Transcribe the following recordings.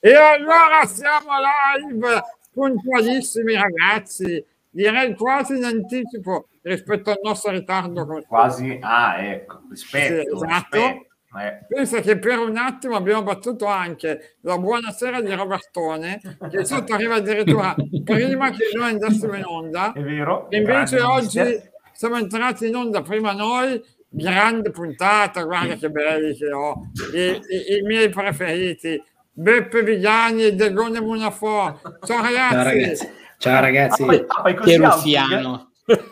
E allora siamo live, puntualissimi ragazzi, direi quasi in anticipo rispetto al nostro ritardo. Quasi, ecco, rispetto. Sì, esatto. Pensa che per un attimo abbiamo battuto anche la buonasera di Robertone, che sotto arriva addirittura prima che noi andassimo in onda. È vero. E invece oggi siamo entrati in onda prima noi. Grande puntata, guarda che belli che ho, i miei preferiti. Beppe Vigliani e Diego Munafò. Ciao ragazzi. Ciao ragazzi. Che ruffiano.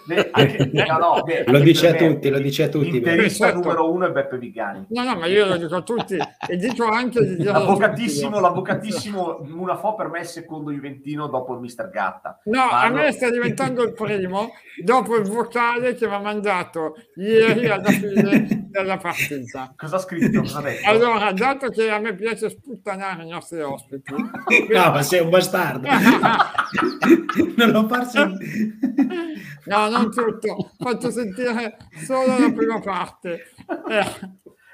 Lo dice a tutti, lo dice a tutti. L'interista numero uno è Beppe Vigliani. No, ma io lo dico a tutti e dico anche di dire l'avvocatissimo Munafò per me è secondo juventino dopo il Mister Gatta. No, a me sta diventando il primo dopo il vocale che mi ha mandato ieri alla fine della partita. Cosa ha scritto? Allora, dato che a me piace sputtanare i nostri ospiti, no, ma sei un bastardo. Non l'ho perso. No, non tutto, faccio sentire solo la prima parte,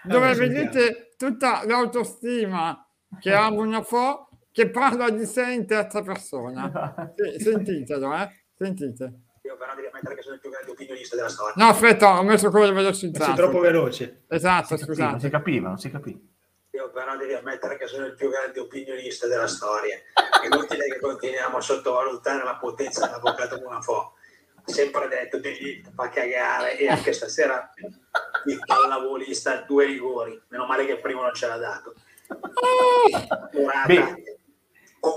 dove vedete tutta l'autostima che ha Munafò, che parla di sé in terza persona. Sentitelo, sentite. Io però devi ammettere che sono il più grande opinionista della storia. No, aspetta, ho messo quello velocizzato. Sei troppo veloce. Esatto, scusate. Non si capiva. Io però devi ammettere che sono il più grande opinionista della storia. È inutile che continuiamo a sottovalutare la potenza dell'avvocato Munafò. Sempre detto che fa cagare, e anche stasera il pallavolista ha due rigori, meno male che il primo non ce l'ha dato.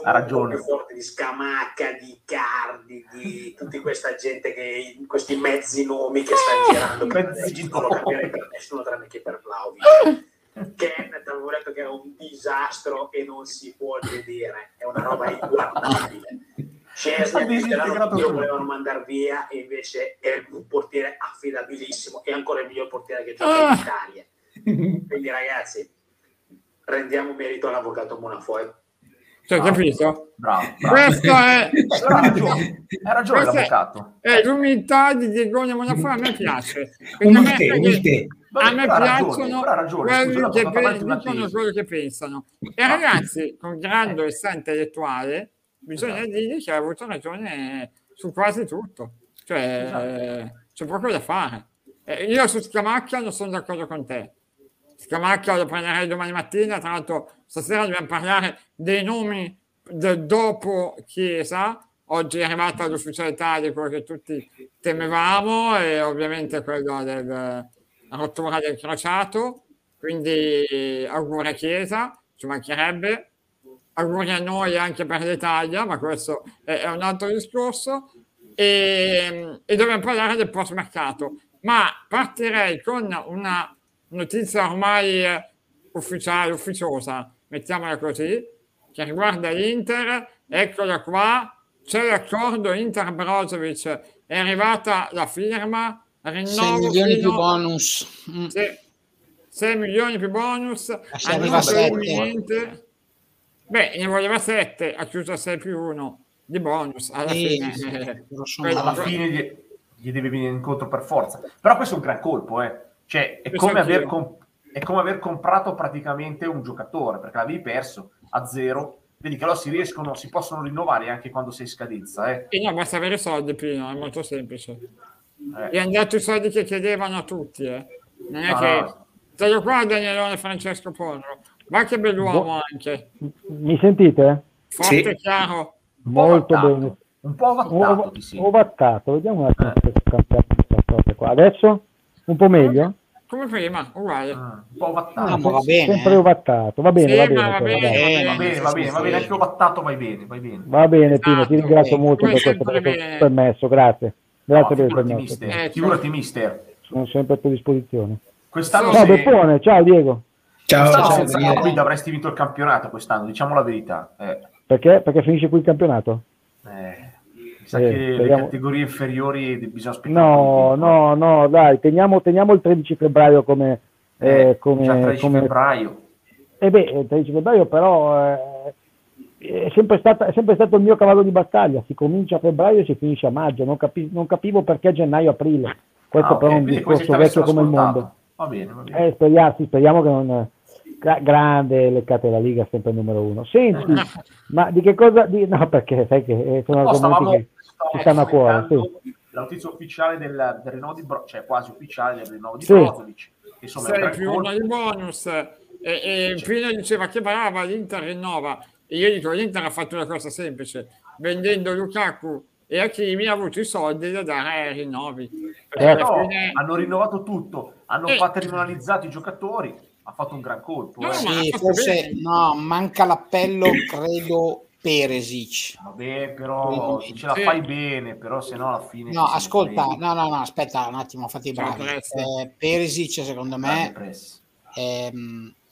Ha ragione, forte di Scamacca, di Cardi, di tutta questa gente che questi mezzi nomi che stanno girando, che non lo capirei per nessuno tranne che per Vlahović. Ken ti avevo detto che era un disastro e non si può vedere, è una roba inguardabile. Io volevano mandare via e invece è un portiere affidabilissimo e ancora il miglior portiere che gioca in Italia. Quindi ragazzi, rendiamo merito all'avvocato Munafò. Cioè, capito? Bravo. Questo è ha ragione l'avvocato. È l'umiltà di Diego Munafò, a me piace. A me piacciono quelli che dicono quello che pensano. E ragazzi, con grande onestà intellettuale bisogna dire che ha avuto ragione su quasi tutto, cioè c'è poco da fare. Io su Scamacca non sono d'accordo con te. Scamacca lo prenderei domani mattina, tra l'altro stasera dobbiamo parlare dei nomi del dopo Chiesa. Oggi è arrivata l'ufficialità di quello che tutti temevamo, e ovviamente quello della rottura del crociato, quindi auguri a Chiesa, ci mancherebbe. Auguri a noi anche per l'Italia, ma questo è un altro discorso, e dobbiamo parlare del post mercato. Ma partirei con una notizia ormai ufficiale, ufficiosa, mettiamola così, che riguarda l'Inter. Eccola qua, c'è l'accordo Inter-Brozovic, è arrivata la firma, rinnovo 6 milioni più bonus. 6 milioni più bonus, ne voleva 7, ha chiuso 6 più 1 di bonus alla fine. Alla fine gli deve venire incontro per forza, però questo è un gran colpo, cioè, è come aver comprato praticamente un giocatore, perché l'avevi perso a zero. Vedi che allora si possono rinnovare anche quando sei in scadenza, e no, basta avere soldi. Pino, è molto semplice, e hanno dato i soldi che chiedevano a tutti, non è taglio qua Danielone Francesco Porro. Ma che bell'uomo anche. Mi sentite? Forte e chiaro. Molto bene. Un po' ovattato. Vediamo un attimo se cambia questa cosa qua. Adesso? Un po' meglio? Come prima, uguale. Un po' ovattato. No, va bene. Sempre ovattato. Va bene, va bene. Anche ovattato vai bene. Va bene, esatto, Pino, ti ringrazio molto per questo permesso. Grazie. Grazie per il permesso. Figurati, mister. Sono sempre a tua disposizione. Ciao Beppone, ciao Diego. Ciao, senza Covid avresti vinto il campionato quest'anno, diciamo la verità. Perché? Perché finisce qui il campionato? Mi sa che le categorie inferiori bisogna aspettare. No, dai, teniamo il 13 febbraio come Già 13 febbraio. Beh, 13 febbraio però è sempre stato il mio cavallo di battaglia, si comincia a febbraio e si finisce a maggio, non capivo perché gennaio-aprile, questo però è un discorso vecchio come il mondo. Va bene. Speriamo che non... Grande Leccate la Liga, sempre numero 1. Senti, ma di che cosa? No, perché sai che sono argomenti che ci stanno a cuore. Sì. La notizia ufficiale del rinnovo di Brozovic, cioè quasi ufficiale del rinnovo di Brozovic. Insomma, sei più uno di bonus. E infine diceva che brava l'Inter rinnova. E io dico, l'Inter ha fatto una cosa semplice, vendendo Lukaku e Hakimi ha avuto i soldi da dare ai rinnovi. Però fine... hanno rinnovato tutto, hanno fatto rimonalizzato i giocatori. Ha fatto un gran colpo. Sì, forse no, manca l'appello, credo, Peresic. Vabbè, però ce la fai bene, però se no alla fine... No, ascolta, no, aspetta un attimo, fatti bravi. Peresic, secondo me,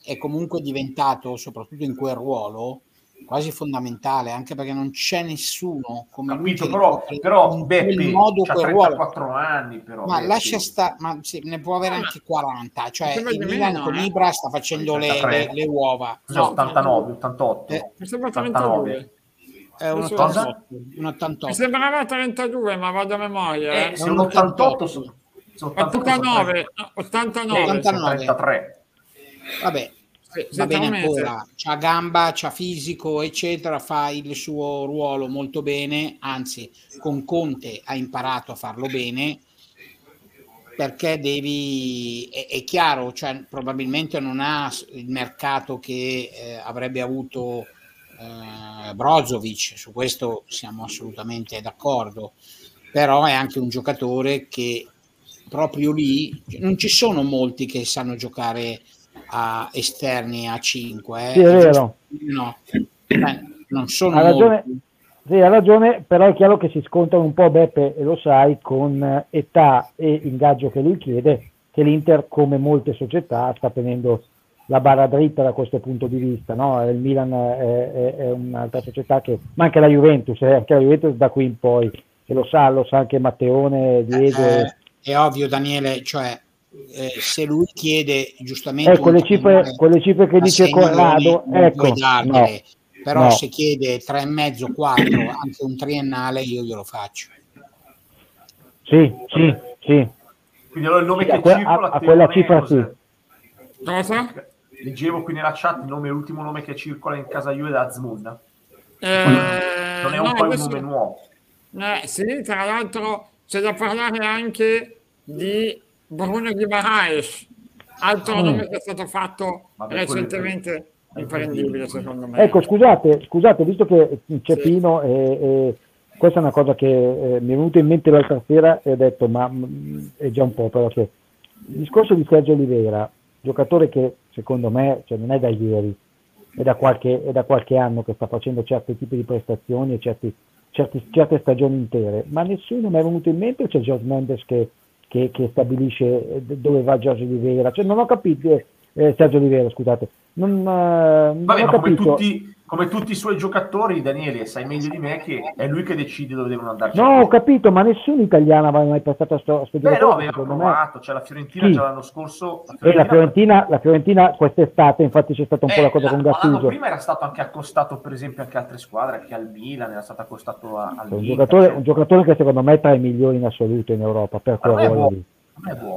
è comunque diventato, soprattutto in quel ruolo, quasi fondamentale, anche perché non c'è nessuno come capito, lui però in Beppe modo c'ha 34 ruolo. Anni però ma Beppe. Lascia sta, ma sì, ne può avere anche 40, cioè il Milan con Ibra sta facendo le uova. No, 89, 88. Mi sembra 32. È un 88. Mi sembrava 32, ma vado a memoria. È un 88 su 89, 33. Vabbè. Va bene ancora, c'ha gamba, c'ha fisico eccetera, fa il suo ruolo molto bene, anzi con Conte ha imparato a farlo bene, perché devi, è chiaro, cioè, probabilmente non ha il mercato che avrebbe avuto Brozovic, su questo siamo assolutamente d'accordo, però è anche un giocatore che proprio lì non ci sono molti che sanno giocare a esterni a 5 Sì, è vero. No, non sono, ha ragione, sì, ha ragione, però è chiaro che si scontrano un po', Beppe, e lo sai, con età e ingaggio che lui chiede, che l'Inter come molte società sta tenendo la barra dritta da questo punto di vista, no? Il Milan è un'altra società che, ma anche la Juventus, da qui in poi, e lo sa anche Matteone, Diego, è ovvio, Daniele, cioè se lui chiede giustamente quelle cifre che dice Corrado, ecco, no, però no. Se chiede 3,5-4 anche un triennale io glielo faccio. Sì. Quindi allora il nome che circola a quella cifra sì. Leggevo qui nella chat l'ultimo nome che circola in casa Juve è Azmoun. Non è un po' questo... un nome nuovo. Sì, tra l'altro c'è da parlare anche di Bruno Guimarães, altro nome che è stato fatto recentemente, imprendibile secondo me. Ecco, scusate, visto che c'è Pino, questa è una cosa che mi è venuta in mente l'altra sera e ho detto, ma è già un po', però che il discorso di Sergio Oliveira, giocatore che secondo me, cioè, non è da ieri, è da qualche anno che sta facendo certi tipi di prestazioni e certe stagioni intere, ma nessuno mi è venuto in mente, c'è Jorge Mendes che stabilisce dove va Sergio Oliveira, cioè non ho capito, Sergio Oliveira, scusate, non ho capito. Come tutti i suoi giocatori, Daniele, sai meglio di me che è lui che decide dove devono andarci. No, ho capito, ma nessuno italiano aveva mai passato a sto giocatore. No, aveva provato, cioè la Fiorentina già l'anno scorso. La Fiorentina quest'estate, infatti c'è stata un po' la cosa con Gattuso. L'anno prima era stato anche accostato, per esempio, anche a altre squadre, anche al Milan, era stato accostato al Milan. Un giocatore che secondo me è tra i migliori in assoluto in Europa, per quel ruolo lì.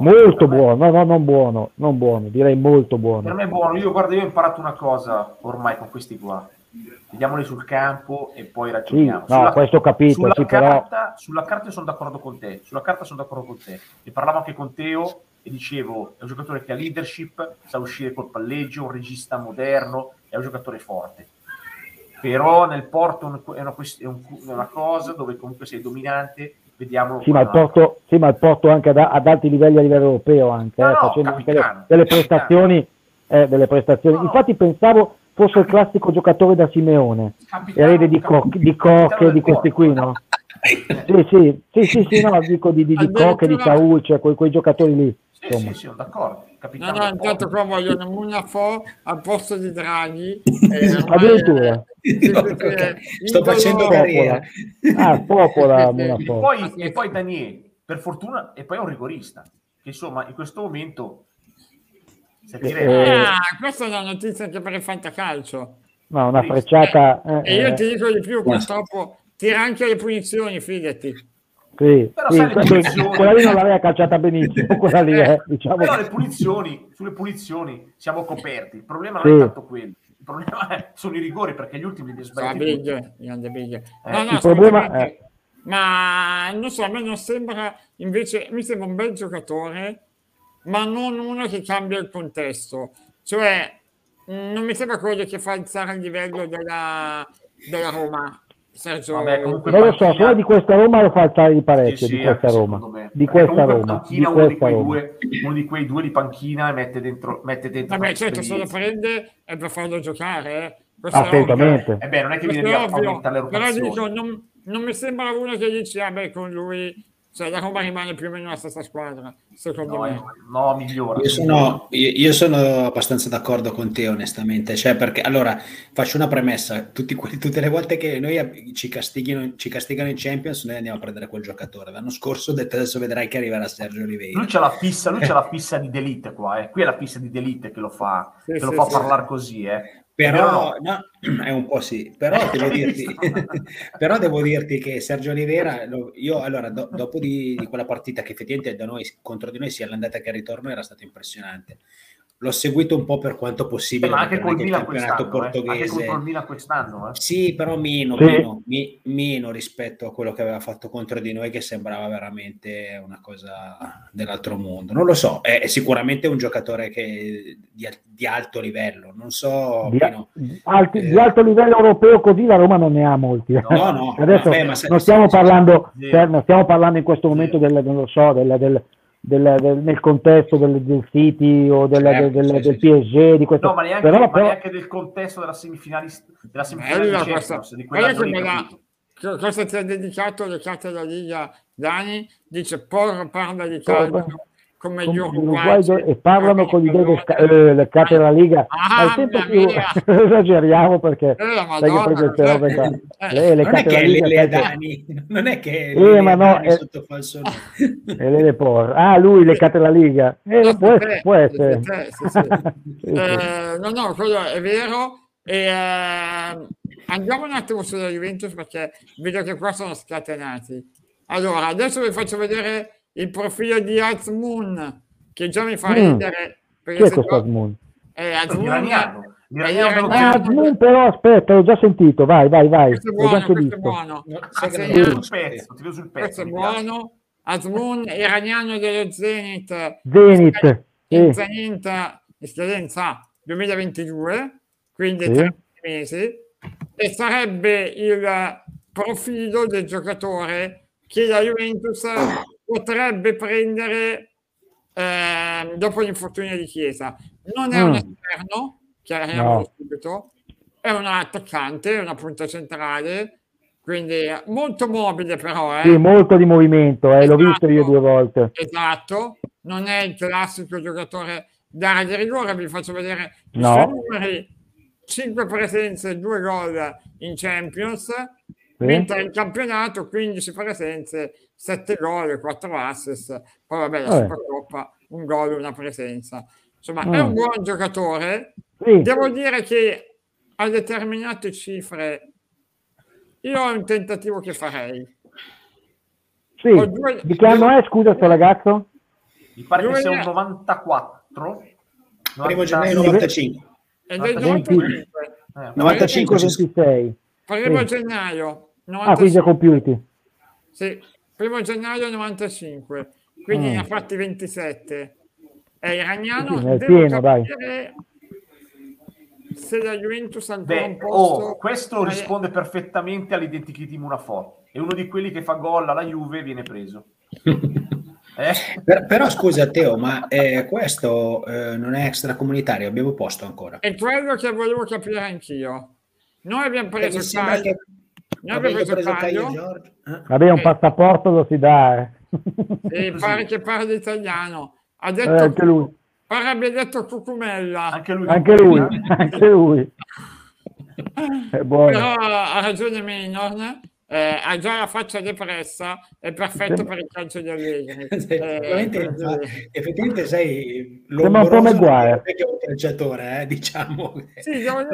Non buono, direi molto buono. Per me è buono, io ho imparato una cosa ormai con questi qua. Vediamoli sul campo e poi ragioniamo. Sì, questo ho capito. Sulla carta sono d'accordo con te. E parlavo anche con Teo e dicevo, è un giocatore che ha leadership, sa uscire col palleggio, un regista moderno, è un giocatore forte. Però nel Porto è una cosa dove comunque sei dominante. Vediamolo. Sì, ma il Porto anche ad alti livelli a livello europeo, anche facendo anche delle prestazioni. Infatti pensavo fosse il classico giocatore da Simeone, erede di Koch, di questi qui, no? Sì, no, dico di Koch, di Saul, cioè quei giocatori lì. Sì, sono d'accordo. No, intanto qua vogliono Munafò al posto di Draghi. Addirittura. Sto facendo carriera. Popola Munafò. E poi Daniele, per fortuna, e poi è un rigorista. Che insomma, in questo momento Questa è una notizia anche per il fantacalcio, ma una frecciata. E io ti dico di più, purtroppo tira anche le punizioni, fidati. Sì, però sì, quella lì non l'aveva calciata benissimo, quella lì è, diciamo. Però le punizioni, sulle punizioni siamo coperti, il problema non è tanto quello, il problema è, sono i rigori, perché gli ultimi li sbagliano. Il problema è... ma non so, a me non sembra, invece mi sembra un bel giocatore, ma non uno che cambia il contesto, cioè non mi sembra quello che fa alzare il livello della Roma. Sergio, vabbè, comunque non lo so, solo di questa Roma lo fa alzare di parecchio, sì, di questa Roma, di questa Roma, di questa Roma. Uno di quei due di panchina e mette dentro. Vabbè, certo, se lo prende è per farlo giocare. Assolutamente. È beh, non è che viene via a aumentare le rotazioni. Però dico, non mi sembra uno che dice, vabbè, con lui... cioè la Roma rimane più o meno la stessa squadra, secondo me. No, migliora. Io sono abbastanza d'accordo con te, onestamente, cioè, perché allora faccio una premessa: tutte le volte che noi ci castigano in Champions, noi andiamo a prendere quel giocatore. L'anno scorso ho detto, adesso vedrai che arriverà Sergio Oliveira. Lui c'è la fissa di Delite qua, qui è la fissa di Delite che lo fa, sì, che sì, lo fa parlare così, Però no, è un po' sì, però devo dirti che Sergio Oliveira, io allora dopo di quella partita che effettivamente da noi contro di noi sia l'andata che il ritorno era stato impressionante. L'ho seguito un po' per quanto possibile, ma anche col Milan campionato portoghese. Anche col Milan quest'anno, Sì, però meno rispetto a quello che aveva fatto contro di noi, che sembrava veramente una cosa dell'altro mondo. Non lo so, è sicuramente un giocatore che di alto livello, non so, di alto livello europeo così la Roma non ne ha molti. No, adesso vabbè, non stiamo parlando in questo momento nel contesto del City o del PSG, di questo, ma neanche del contesto della semifinale di Champions, di quella cosa ti ha dedicato le carte della Liga. Dani dice parla di calcio come gli uruguai e parlano con i le carte della Liga, al tempo più esageriamo perché le carte della Liga Dani non è che ma no sotto falso e le porra lui le carte della Liga può essere no quello è vero. Andiamo un attimo sulla Juventus, perché vedo che qua sono scatenati. Allora adesso vi faccio vedere il profilo di Azmoun, che già mi fa ridere. Azmoun però aspetta, l'ho già sentito, vai. Questo è buono. Questo è buono. Azmoun, iraniano dello Zenit. In scadenza 2022, quindi 3 mesi, e sarebbe il profilo del giocatore che la Juventus potrebbe prendere dopo l'infortunio di Chiesa. Non è un esterno, chiariamo subito, è un attaccante, una punta centrale, quindi molto mobile però. Sì, molto di movimento, esatto, l'ho visto io 2 volte. Esatto, non è il classico giocatore d'area di rigore, vi faccio vedere i suoi numeri: 5 presenze, 2 gol in Champions, mentre in campionato 15 presenze, 7 gol, 4 assist, poi vabbè la Supercoppa, 1 gol, 1 presenza. Insomma, è un buon giocatore. Sì. Devo dire che a determinate cifre io ho un tentativo che farei. Sì. Di che anno è, scusa, sto ragazzo? Mi pare che sia un 94. Primo gennaio 95. È del 95 26. Primo gennaio 95. Quindi ha compiuti. Sì. Primo gennaio 95, quindi ne ha fatti 27. È iraniano, sì, devo capire se la Juventus ancora un posto... questo risponde perfettamente all'identikit di Munafò. È uno di quelli che fa gol alla Juve e viene preso. Però scusa Teo, ma questo non è extracomunitario, abbiamo posto ancora. È quello che volevo capire anch'io. Noi abbiamo preso Giorgio. Vabbè, un passaporto lo si dà. Pare che parli italiano. Ha detto anche lui. Pare abbia detto Cucumella. Anche lui. È buono. Però ha ragione Maynard ha già la faccia depressa, è perfetto per il calcio di Allegri. Effettivamente sei l'ombroso vecchio calciatore, diciamo. Sì, non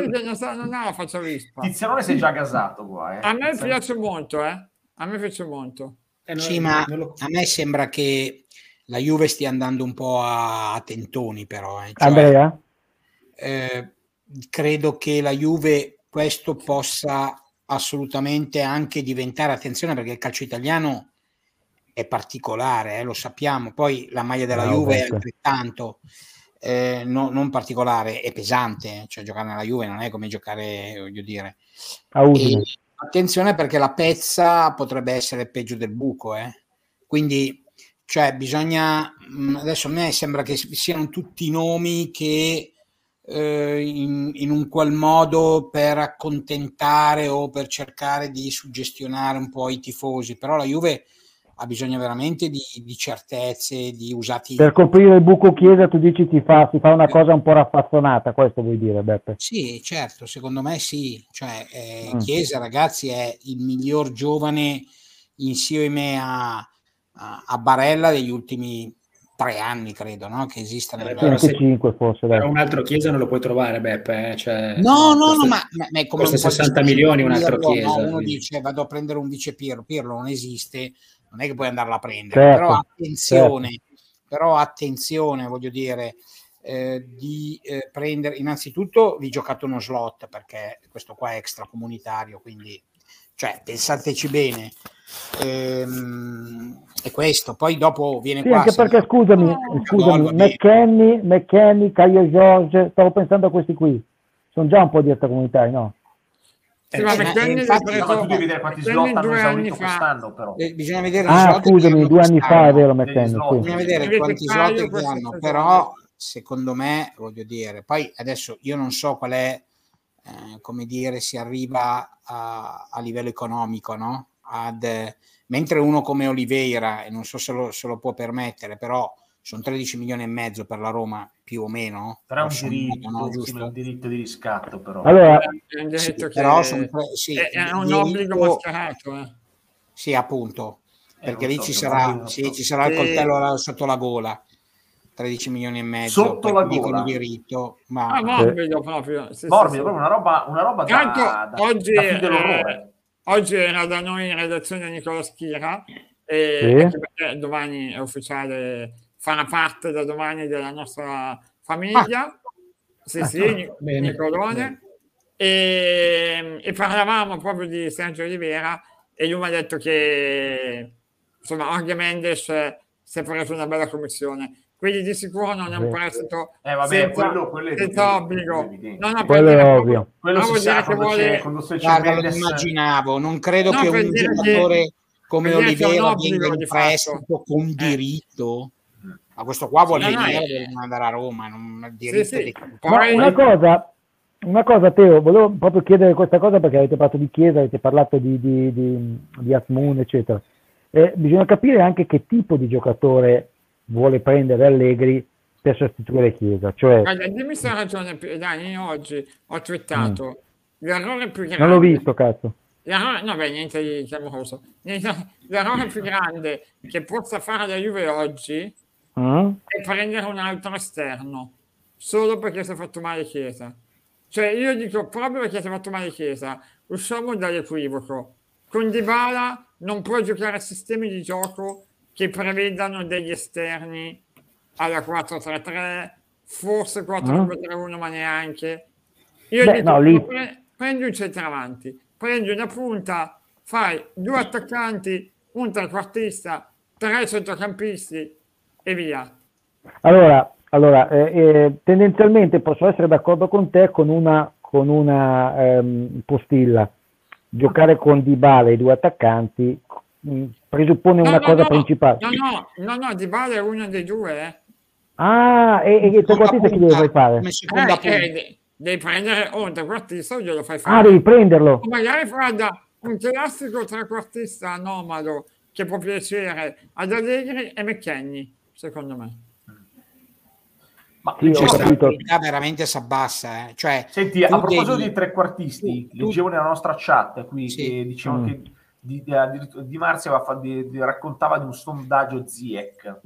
ha la faccia vispa. Tizianone sei già gasato qua. A me piace molto, a me piace molto. Sì, ma a me sembra che la Juve stia andando un po' a tentoni, però. Cioè, credo che la Juve questo possa assolutamente anche diventare, attenzione, perché il calcio italiano è particolare, lo sappiamo, poi la maglia della Juve è altrettanto non particolare, è pesante, cioè giocare nella Juve non è come giocare, voglio dire, a Udine. E, attenzione, perché la pezza potrebbe essere peggio del buco, quindi cioè bisogna, adesso a me sembra che siano tutti nomi che in un qual modo per accontentare o per cercare di suggestionare un po' i tifosi, però la Juve ha bisogno veramente di certezze, di usati per coprire il buco. Chiesa, tu dici ti fa una cosa un po' raffazzonata, questo vuoi dire, Beppe? Sì, certo, secondo me sì, cioè Chiesa, ragazzi, è il miglior giovane insieme a Barella degli ultimi 3 anni, credo, no? Che esistano, se... 5 forse, dai. Però un altro Chiesa non lo puoi trovare, Beppe, cioè... No, ma è come 60 milioni un altro Chiesa, uno dice vado a prendere un vice Pirlo non esiste, non è che puoi andarla a prendere, certo, però attenzione, certo. Però attenzione, voglio dire, di prendere innanzitutto vi giocate uno slot, perché questo qua è extracomunitario, quindi cioè pensateci bene. E questo poi dopo viene, sì, qua anche perché no? scusami McKennie, Caio Jorge, stavo pensando a questi qui, sono già un po' di extracomunitari, no? Sì, ma bisogna vedere, scusami, 2 anni fa, è vero, McKennie, bisogna vedere quanti slot che hanno, però secondo me, voglio dire, poi adesso io non so qual è, come dire, si arriva a livello economico, no? Mentre uno come Oliveira, e non so se lo può permettere, però sono 13 milioni e mezzo per la Roma, più o meno, però un diritto di riscatto, però allora, sì, però è un obbligo mascherato, sì, appunto, perché lì ci sarà il coltello sotto la gola. 13 milioni e mezzo sotto la gola, diritto, ma morbido proprio, proprio una roba da oggi, da fin dell'orrore. Oggi era da noi in redazione Nicolò Schira, e sì, domani è ufficiale, farà parte da domani della nostra famiglia, Nicolone, e parlavamo proprio di Sergio Oliveira, e lui mi ha detto che insomma Jorge Mendes si è preso una bella commissione, quindi di sicuro non è un prestito senza obbligo, quello è ovvio, quello si sa, lo immaginavo, non credo che un giocatore come Oliveira venga in prestito con diritto, ma questo qua vuole venire, andare a Roma, non diritto. Una cosa, Teo, volevo proprio chiedere questa cosa, perché avete parlato di Chiesa, avete parlato di Azmoun, eccetera, bisogna capire anche che tipo di giocatore vuole prendere Allegri per sostituire Chiesa, cioè... Guarda, dimmi se ha ragione, Dani, io oggi ho twittato l'errore più grande, non l'ho visto, cazzo, l'errore più grande che possa fare la Juve oggi è prendere un altro esterno solo perché si è fatto male Chiesa. Cioè io dico, proprio perché si è fatto male Chiesa, usciamo dall'equivoco. Con Dybala non puoi giocare a sistemi di gioco che prevedano degli esterni alla 4-3-3, forse 4-2-3-1, ma neanche. Io dico, prendi un centravanti, prendi una punta, fai 2 attaccanti, un trequartista, 3 centrocampisti e via. Allora, tendenzialmente posso essere d'accordo con te con una postilla. Giocare con Dybala e 2 attaccanti presuppone una cosa principale. No, Dybala è uno dei 2. E trequartista chi deve fare? Devi prendere un trequartista, o glielo fai fare? Devi prenderlo. O magari guarda, un classico trequartista anomalo che può piacere ad Allegri e McKennie, secondo me. Ma sì, la veramente si abbassa. Cioè, senti, a proposito dei trequartisti, leggevo nella nostra chat qui che dicevano che Di Marzia raccontava di un sondaggio Ziyech,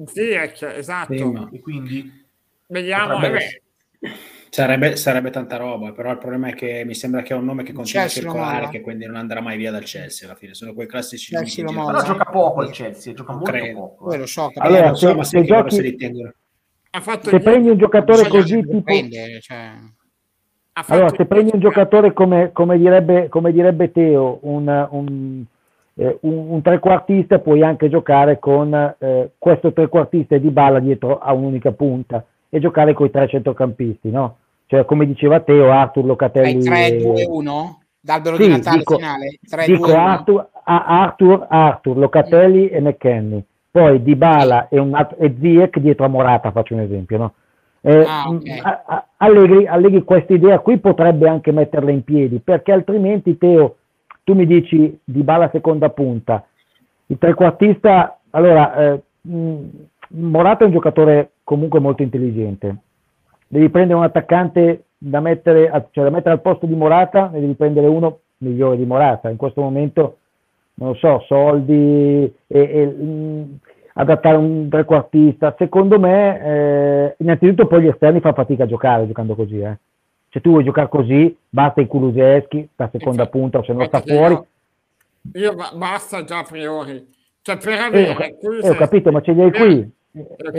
esatto. Sì. E quindi vediamo, sarebbe tanta roba, però il problema è che mi sembra che è un nome che continua a circolare, che quindi non andrà mai via dal Chelsea alla fine. Sono quei classici, però gioca poco il Chelsea, gioca molto poco. Lo so, allora, se prendi un giocatore così allora, se prendi un giocatore come direbbe Teo, un trequartista, puoi anche giocare con questo trequartista e Dybala dietro a un'unica punta e giocare con i tre centrocampisti, no? Cioè, come diceva Teo, Arthur, Locatelli... 3-2-1? D'albero sì, di Natale finale? 3-2-1. Arthur, Locatelli e McKennie. Poi Dybala e Ziyech dietro a Morata, faccio un esempio, no? Okay. Allegri questa idea qui potrebbe anche metterla in piedi, perché altrimenti, Teo, tu mi dici Dybala seconda punta, il trequartista, allora Morata è un giocatore comunque molto intelligente, devi prendere un attaccante da mettere al posto di Morata, ne devi prendere uno migliore di Morata, in questo momento non lo so, soldi adattare un trequartista, secondo me, innanzitutto poi gli esterni fa fatica a giocare giocando così, se tu vuoi giocare così basta i Kulusevski, la seconda punta, o se no sta fuori. Io basta già a priori, cioè per avere Kulusevski, ho capito, ma ce li hai qui,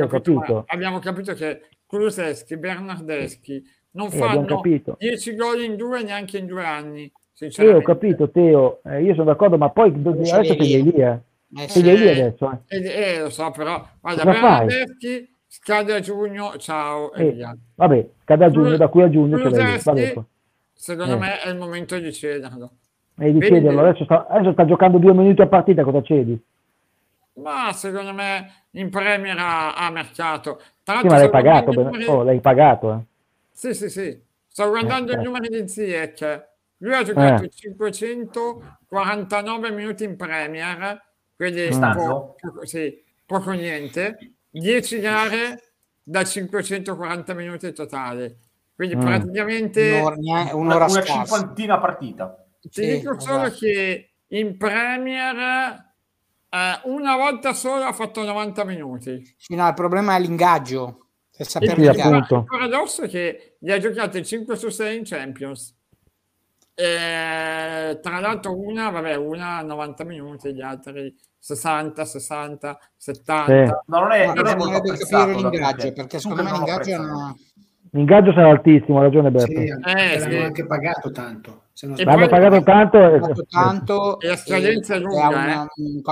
ho capito. Abbiamo capito che Kulusevski, Bernardeschi non fanno 10 gol in due neanche in 2 anni, sinceramente. Ho capito, Teo, io sono d'accordo, ma poi adesso te li lì. Adesso, lo so, però guarda, Bernardeschi scade a giugno, ciao, e via. Vabbè, scade a giugno, da qui a giugno Kulusevski, secondo me è il momento di cederlo. Adesso sta giocando 2 minuti a partita, cosa cedi? Ma secondo me in Premier ha mercato. Tanto ma l'hai pagato, l'hai pagato, Sì, sto guardando i numeri di Ziyech. Lui ha giocato 549 minuti in Premier, quindi poco niente, 10 gare da 540 minuti totali, quindi praticamente un'ora scarsa, una cinquantina partita. Ti dico solo che in Premier una volta solo ha fatto 90 minuti. No, il problema è l'ingaggio. Il paradosso è che gli ha giocate 5 su 6 in Champions. E, tra l'altro una 90 minuti, gli altri 60, 60, 70. No, non è molto capire l'ingaggio, perché secondo me l'ingaggio sarà altissimo, ha ragione Beppe. L'hanno anche pagato tanto. L'hanno pagato tanto e la scadenza è lunga,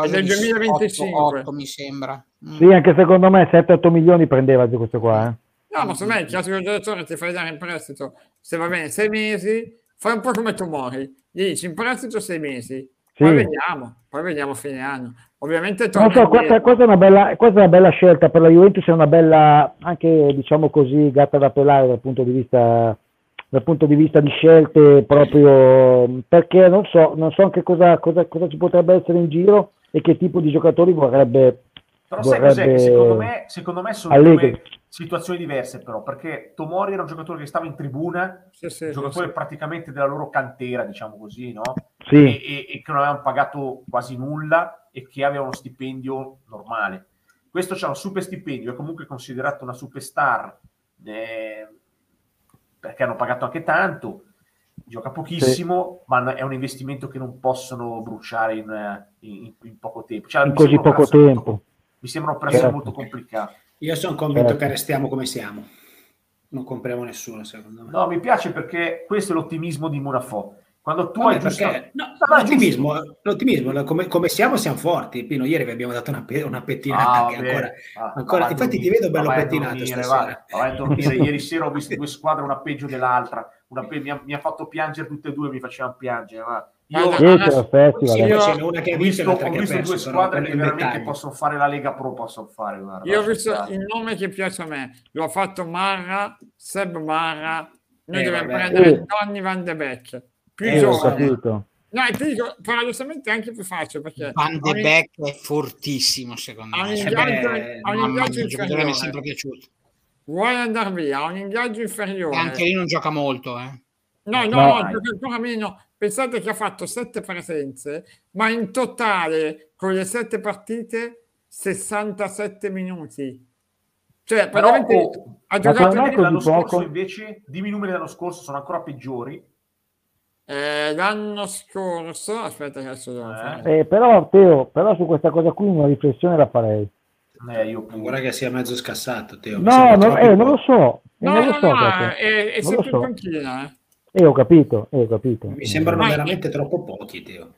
è del 2025. 8, mi sembra. Sì, anche secondo me 7-8 milioni prendeva di questo qua. No, ma secondo me il classico giocatore ti fai dare in prestito, se va bene, 6 mesi, fai un po' come Tomori, gli dici in prestito 6 mesi. Poi vediamo a fine anno. Ovviamente questa è una bella scelta per la Juventus, è una bella, anche diciamo così, gatta da pelare dal punto di vista di scelte, proprio perché non so anche cosa ci potrebbe essere in giro e che tipo di giocatori vorrebbe. Però sai cos'è? Secondo me sono due situazioni diverse, però, perché Tomori era un giocatore che stava in tribuna, un giocatore praticamente della loro cantera, diciamo così, no? Sì. E che non avevano pagato quasi nulla e che aveva uno stipendio normale. Questo c'ha un super stipendio, è comunque considerato una superstar, perché hanno pagato anche tanto, gioca pochissimo, ma è un investimento che non possono bruciare in poco tempo. Cioè, in così poco tempo. Mi sembra un prezzo molto complicato. Io sono convinto che restiamo come siamo, non compriamo nessuno, secondo me. No, mi piace, perché questo è l'ottimismo di Munafò. Quando tu l'ottimismo, come siamo forti. Pino, ieri vi abbiamo dato una pettinata che ancora infatti ti vedo bello pettinato stasera. Vai a dormire. Ieri sera ho visto due squadre, una peggio dell'altra, mi ha fatto piangere tutte e due, mi facevano piangere, Io ho visto due squadre che veramente possono fare la Lega Pro, guarda, io ho visto il nome che piace a me, lo ha fatto Seb Marra, noi dobbiamo prendere Donny van de Beek, più giovane. No, ti dico, paradossalmente è anche più facile, perché Van de Beek è fortissimo, secondo me. Un ingaggio inferiore mi è sempre piaciuto. Vuoi andare via, ha un ingaggio inferiore. Anche lì non gioca molto, No, gioca ancora meno. Pensate che ha fatto 7 presenze, ma in totale con le 7 partite 67 minuti. Cioè, veramente ha giocato l'anno scorso, invece dimmi i numeri dell'anno scorso, sono ancora peggiori. L'anno scorso, aspetta che adesso devo fare. Però Teo, però su questa cosa qui una riflessione la farei. Io guarda che sia mezzo scassato, Teo. No, no, non lo so. È sempre in panchina, eh. Ho capito. Mi sembrano veramente troppo pochi, Teo.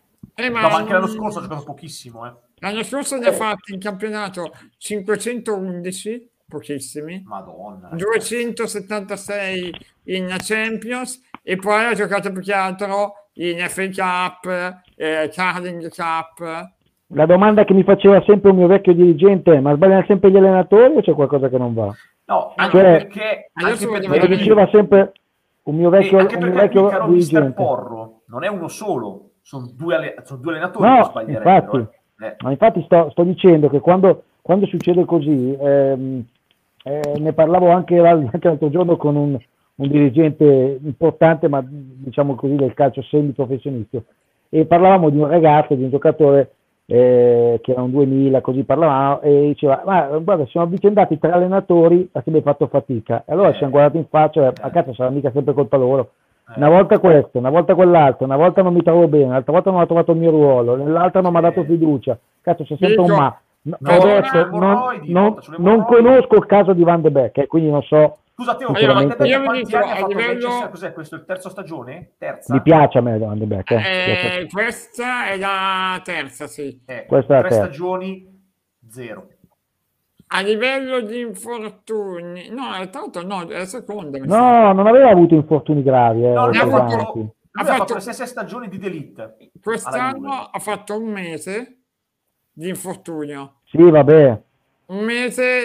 Ma anche l'anno scorso ha giocato pochissimo, eh. L'anno scorso ne ha fatti in campionato 511, pochissimi. Madonna. 276 in Champions e poi ha giocato più che altro in FA Cup, Carling Cup. La domanda che mi faceva sempre un mio vecchio dirigente: ma sbagliano sempre gli allenatori o c'è qualcosa che non va? No, anche perché me lo diceva sempre un mio vecchio, dirigente. Porro non è uno solo, sono due allenatori, no, che sbaglierebbero. Ma infatti sto dicendo che quando succede così, ne parlavo anche l'altro giorno con un dirigente importante, ma diciamo così, del calcio semiprofessionistico, e parlavamo di un ragazzo, di un giocatore che era un 2000, così parlavamo, e diceva: ma guarda, siamo avvicendati tra allenatori, ha sempre fatto fatica, e allora ci siamo guardati in faccia, a cazzo, sarà mica sempre colpa loro. Una volta questo, una volta quell'altro, una volta non mi trovo bene, un'altra volta non ho trovato il mio ruolo, nell'altra non mi ha dato fiducia. Cazzo, c'è sempre un ma. Non conosco il caso di Van de Beek, quindi non so. Scusa, Teo, io vi dico, a livello... Cos'è questo, il terzo stagione? Terza? Mi piace a me Van de Beek. Questa è la terza, sì. Questa è la terza. 3 stagioni, 0. A livello di infortuni, no, è la seconda. No, non aveva avuto infortuni gravi. No, ha fatto le 6 stagioni di delitto. Quest'anno ha fatto un mese di infortunio. Sì, vabbè. Un mese.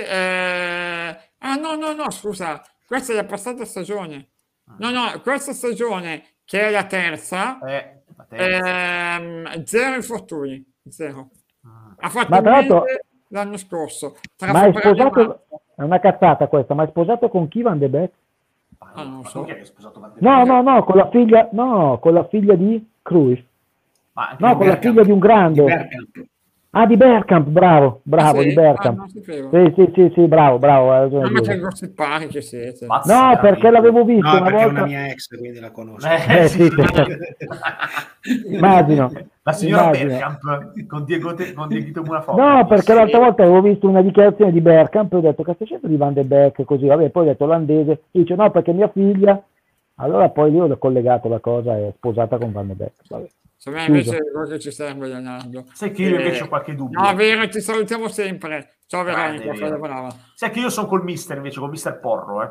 No, scusa, questa è la passata stagione. No, questa stagione che è la terza, 0 infortuni, 0. Ha fatto un mese l'anno scorso. Ma è sposato, è una cazzata questa, ma è sposato con chi Van de Beek? Ah, non so. No, con la figlia, di Cruyff. No, con la figlia di un grande. Di Bergkamp, bravo, sì? Di Bergkamp. Sì, bravo. Ma che gossipare che siete. No, perché l'avevo visto una volta. È una mia ex, quindi la conosco. Immagino. La signora Bergkamp con Diego Munafò. No, perché l'altra volta avevo visto una dichiarazione di Bergkamp e ho detto: cazzo, c'è di Van de Beek così, vabbè, poi ho detto olandese, e dice no, perché mia figlia, allora poi io l'ho collegato la cosa e è sposata con Van de Beek, vabbè. A me invece cosa ci serve, Leonardo? Sai che io invece ho qualche dubbio. No, vero, ti salutiamo sempre. Ciao Veronica, fai la brava. Sai che io sono col mister invece, col mister Porro, eh?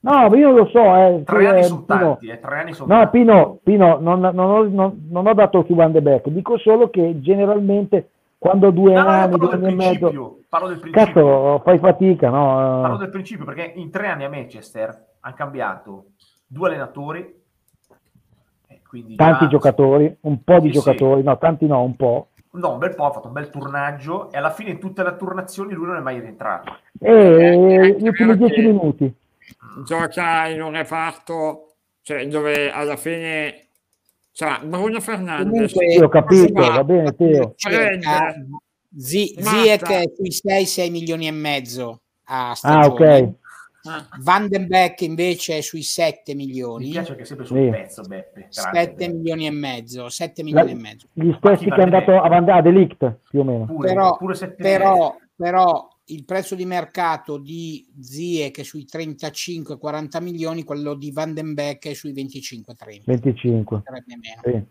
No, io lo so, 3 anni sono tanti, 3 anni sono tanti. No, Pino, non ho dato più Van de Beek, dico solo che generalmente quando 2 anni, no, 2 anni e mezzo... Parlo del principio. Cazzo, fai fatica, no? Parlo del principio, perché in 3 anni a Manchester hanno cambiato 2 allenatori, quindi tanti giocatori, un po' di giocatori, no, tanti no, un po'. No, un bel po', ha fatto un bel turnaggio e alla fine in tutte le turnazioni lui non è mai rientrato. Gli ultimi 10 minuti. Gioca in un reparto, cioè, dove alla fine... Cioè, Bruno Fernandes... Io ho capito, va bene, Teo. Ziyech sui 6 milioni e mezzo a stagione. Ah, ok. Van de Beek invece è sui 7 milioni. Mi piace che sempre sul pezzo Beppe. 7 milioni e mezzo. Gli stessi che è andato a Van Delict più o meno. Però il prezzo di mercato di Ziyech è sui 35-40 milioni, quello di Van de Beek è sui 25-30. 25. Sì.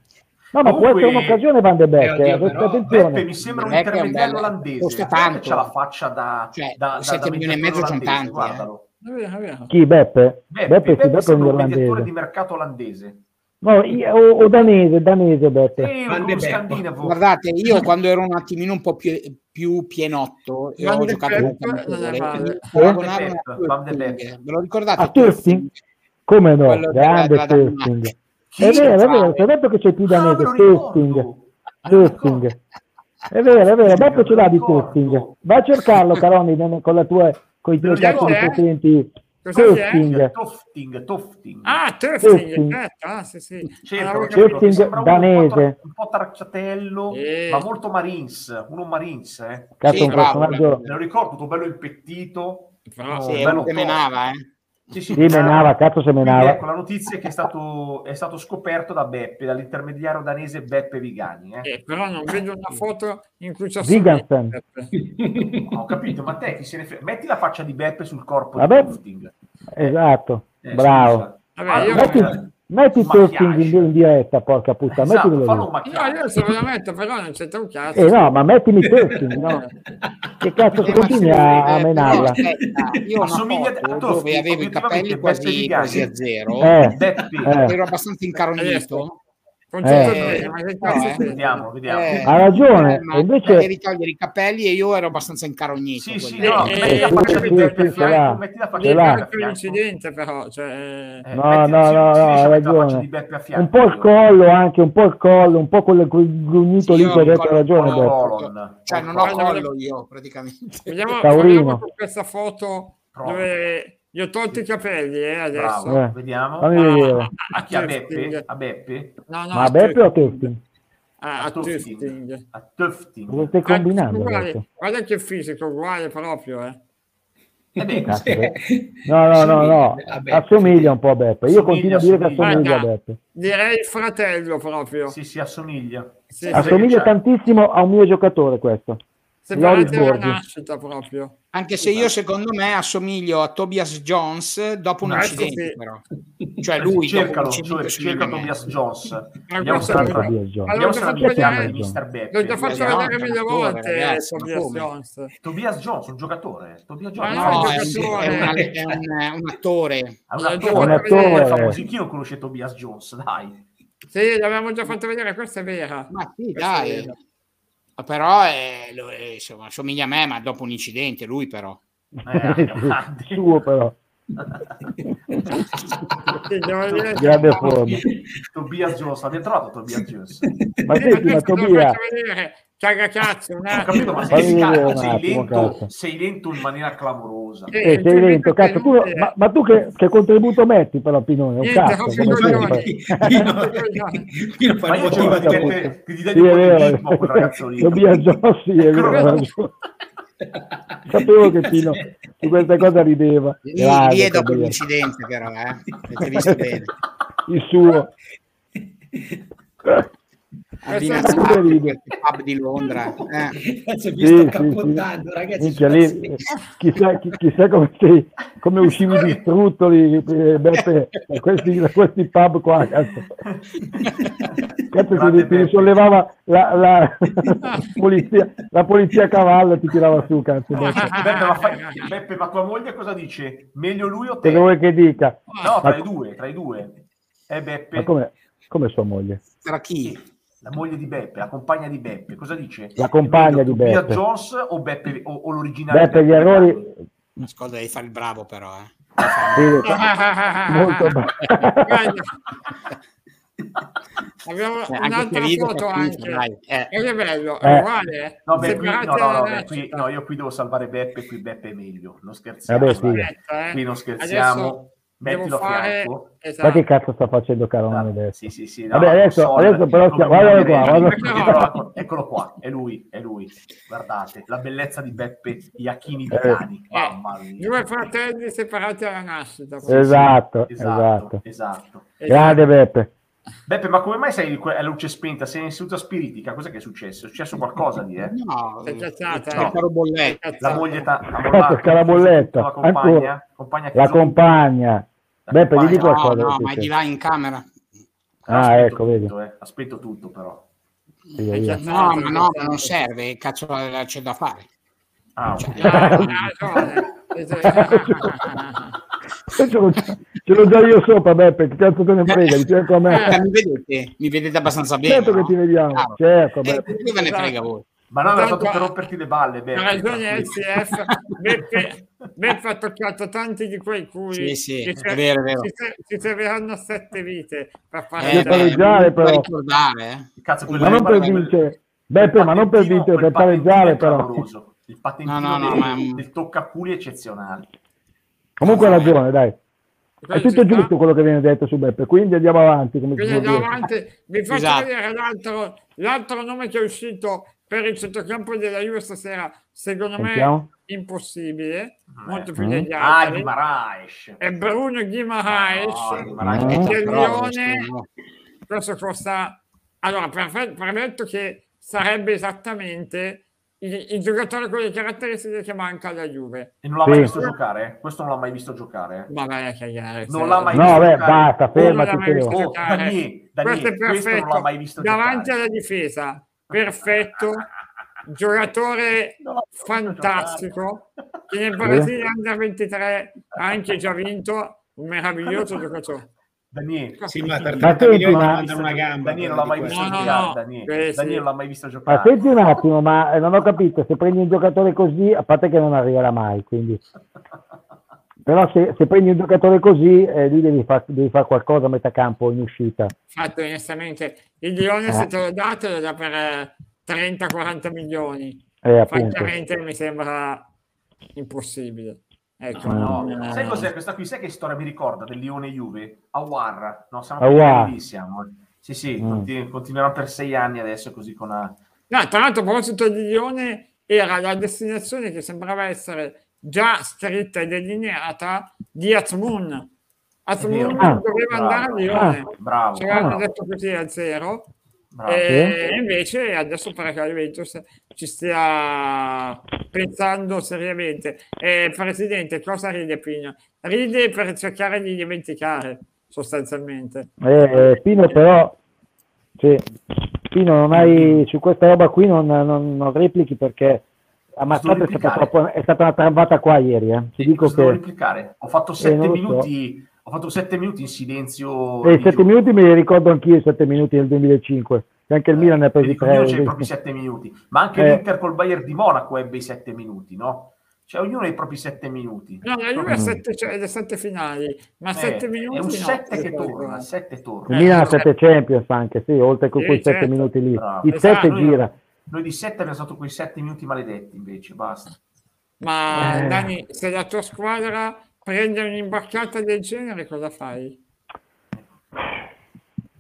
No, ma comunque, può essere un'occasione Van de Beek. Beppe mi sembra un intermediario olandese. Costa tanto. C'ha la faccia da 7 milioni e mezzo sono tanti. Guardalo. Chi? Beppe è un mediatore di mercato olandese, no, o danese Beppe. Guardate, io quando ero un attimino un po' più pienotto ho giocato ve lo ricordate? A Tøfting? Come no? Grande Tøfting, è vero, ti ho detto che c'è più danese. Tøfting è vero, Beppe ce l'ha di Tøfting, vai a cercarlo Caroni con la tua... Con i tuoi cazzo di presidenti Tøfting. Ah, Tøfting. Ah, sì, sì. Tøfting danese. Un po' tracciatello, ma molto Marines. Uno Marines, eh. Cazzo, sì, un personaggio. Me lo ricordo, tutto bello impettito. Sì, bello menava, eh. Sì, sì, menava, cazzo se menava. Ecco, la notizia è che è stato scoperto da Beppe, dall'intermediario danese Beppe Vigliani. Però non vedo una foto in cui c'è Beppe. Ho capito, ma te chi se ne frega? Metti la faccia di Beppe sul corpo di Tøfting. Esatto, bravo. Vabbè, metti Tøfting in diretta, porca puttana. Esatto, io se lo metto, però non c'entra un cazzo. No, ma mettimi Tøfting, no? Che cazzo continui a menarla? Io assomiglia a dove avevo i capelli quasi a zero, ero abbastanza incarognito. Vediamo. Ha ragione, invece devi togliere i capelli e io ero abbastanza incarognito. Sì, no, metti la faccia di Beppe Vigliani, metti la faccia ha ragione. Un po' il collo anche, un po' quel grugnito lì che ha detto ragione. Cioè non ho collo io praticamente. Vediamo questa foto dove gli ho tolto i capelli adesso. Bravo, vediamo. A chi? A Beppe? No, ma a Beppe o a Tøfting? A Tøfting. Lo stai combinando? Guarda che fisico, uguale proprio, eh. No. Assomiglia un po' a Beppe. Io continuo a dire che assomiglia a Beppe. Direi il fratello proprio. Sì, assomiglia. Assomiglia tantissimo a un mio giocatore questo. Nascita proprio. Anche se io secondo me assomiglio a Tobias Jones dopo un accidente, però. Cioè lui cerca Tobias Jones. L'ho già fatto vedere mille volte. Tobias Jones, un giocatore. È un attore. Famosichino conosce Tobias Jones, dai. Sì, l'avevamo già fatto vedere, questa è vera. Ma sì, dai. Però insomma, somiglia a me, ma dopo un incidente lui però suo però grande forma Tobias Jones, avete trovato Tobias Jones? Ma senti, ma Tobias cagacazzo, non ho capito, ma sei lento in maniera clamorosa. Sei lento, cazzo. Ma tu che contributo metti per la Pinone? Un cazzo. Pino fa il motivo di te, ti dai un po' quel ragazzolino. Sapevo che Pino di questa cosa rideva. Lì è dopo l'incidente però, avete visto bene. Il suo. Pub di Londra, chissà come uscivi distrutto lì, Beppe, questi pub qua, cazzo ti risollevava la polizia a cavallo, ti tirava su, cazzo. Beppe, ma tua moglie cosa dice? Meglio lui o te? Cosa vuoi che dica? No, tra i due Beppe. Ma come sua moglie? Tra chi? La moglie di Beppe, la compagna di Beppe, cosa dice? La compagna di Beppe. Tobias Jones o Beppe o l'originale? Beppe, gli errori. Ascolta, devi fare il bravo però, eh. Molto bravo. Abbiamo un'altra foto anche. Che bello, è uguale. No, io qui devo salvare Beppe, qui Beppe è meglio. Non scherziamo. Qui non scherziamo. Adesso mettilo fianco. Esatto. Ma che cazzo sta facendo Carone adesso? Sì, no, vabbè, adesso però guarda qua. Eccolo qua, è lui. Guardate, la bellezza di Beppe Iachini Vigliani. Due fratelli separati alla nascita. Esatto. Grande Beppe. Beppe, ma come mai sei a luce spenta? Sei in seduta spiritica? Cos'è che è successo? È successo qualcosa di, eh? No, sei cazzata. La moglie la bolletta. La compagna. La compagna. Beppe, gli dico qualcosa. No, ma è di là in camera. Ecco, vedi. Aspetto tutto, però. No, ma non serve. Cazzo, c'è da fare. Ce l'ho già io sopra, Beppe, che cazzo te ne frega, cerco a me. Mi vedete abbastanza bene, certo, no? Che ti vediamo, claro. Certo, che ve ne frega voi? Ma no, è stato per romperti le balle, Beppe. Ha ragione SF, Beppe ha toccato tanti di quei cui è vero. Ci serviranno 7 vite per fare pareggiare, però. Ricordare, eh? Cazzo, ma non per vincere, Beppe, ma non per vincere, per pareggiare, però. Il patentino del toccaculi eccezionale. Comunque ha ragione, dai. È tutto giusto quello che viene detto su Beppe, quindi andiamo avanti. Come quindi andiamo avanti. Vi faccio vedere l'altro nome che è uscito per il centrocampo della Juve stasera, secondo me impossibile, molto più degli altri. È Bruno Guimarães del Lione. Questo costa, allora, premetto che sarebbe esattamente il giocatore con le caratteristiche che manca alla Juve. E non l'ha mai visto giocare? Questo non l'ha mai visto giocare? Ma vai a cagare. Non l'ha mai visto giocare. Basta, fermati. Questo è perfetto. Non l'ha mai visto davanti alla difesa. Perfetto, giocatore fantastico, che nel Brasile Under 23 ha anche già vinto, un meraviglioso giocatore. Daniele, sì, ma per 30 milioni ti mandano una gamba. Daniele non l'ha mai visto giocare. Daniele non l'ha mai visto giocare. Aspetti un attimo, ma non ho capito, se prendi un giocatore così, a parte che non arriverà mai, quindi... Però se prendi un giocatore così, lì devi fare qualcosa a metà campo in uscita. Fatto, onestamente. Il Lione, se te lo date, lo dà per 30-40 milioni. Francamente mi sembra impossibile. Ecco, no. Sai cos'è questa qui? Sai che storia mi ricorda del Lione Juve? Awar. No, siamo lì, siamo. Sì, sì, continuerà per 6 anni adesso così con la... No, tra l'altro, a proposito di Lione, era la destinazione che sembrava essere... già scritta e delineata di Azmoun doveva andare a Lione, ci avevano detto così al 0 e invece adesso pare che la Juventus ci stia pensando seriamente. Presidente, cosa ride Pino? Ride per cercare di dimenticare sostanzialmente. Pino però Pino non hai su questa roba qui non replichi, perché Ammazzata è stata una travata qua ieri. Ti dico che ho fatto 7 minuti, ho fatto 7 minuti in silenzio. E 7 minuti me li ricordo anch'io, 7 minuti nel 2005. Anche il Milan ne ha presi 3. C'è proprio 7 minuti, ma anche l'Inter col Bayern di Monaco ebbe i 7 minuti, no? Cioè ognuno ha i propri 7 minuti. No, la Juve ha 7, cioè, le 7 finali, ma 7 minuti. È un 7 che torna, 7 torna. Il Milan ha 7 Champions anche, sì, oltre con quei 7 minuti lì. I 7 gira. Noi di 7 abbiamo stato quei 7 minuti maledetti, invece, basta. Ma Dani, se la tua squadra prende un'imbarcata del genere, cosa fai?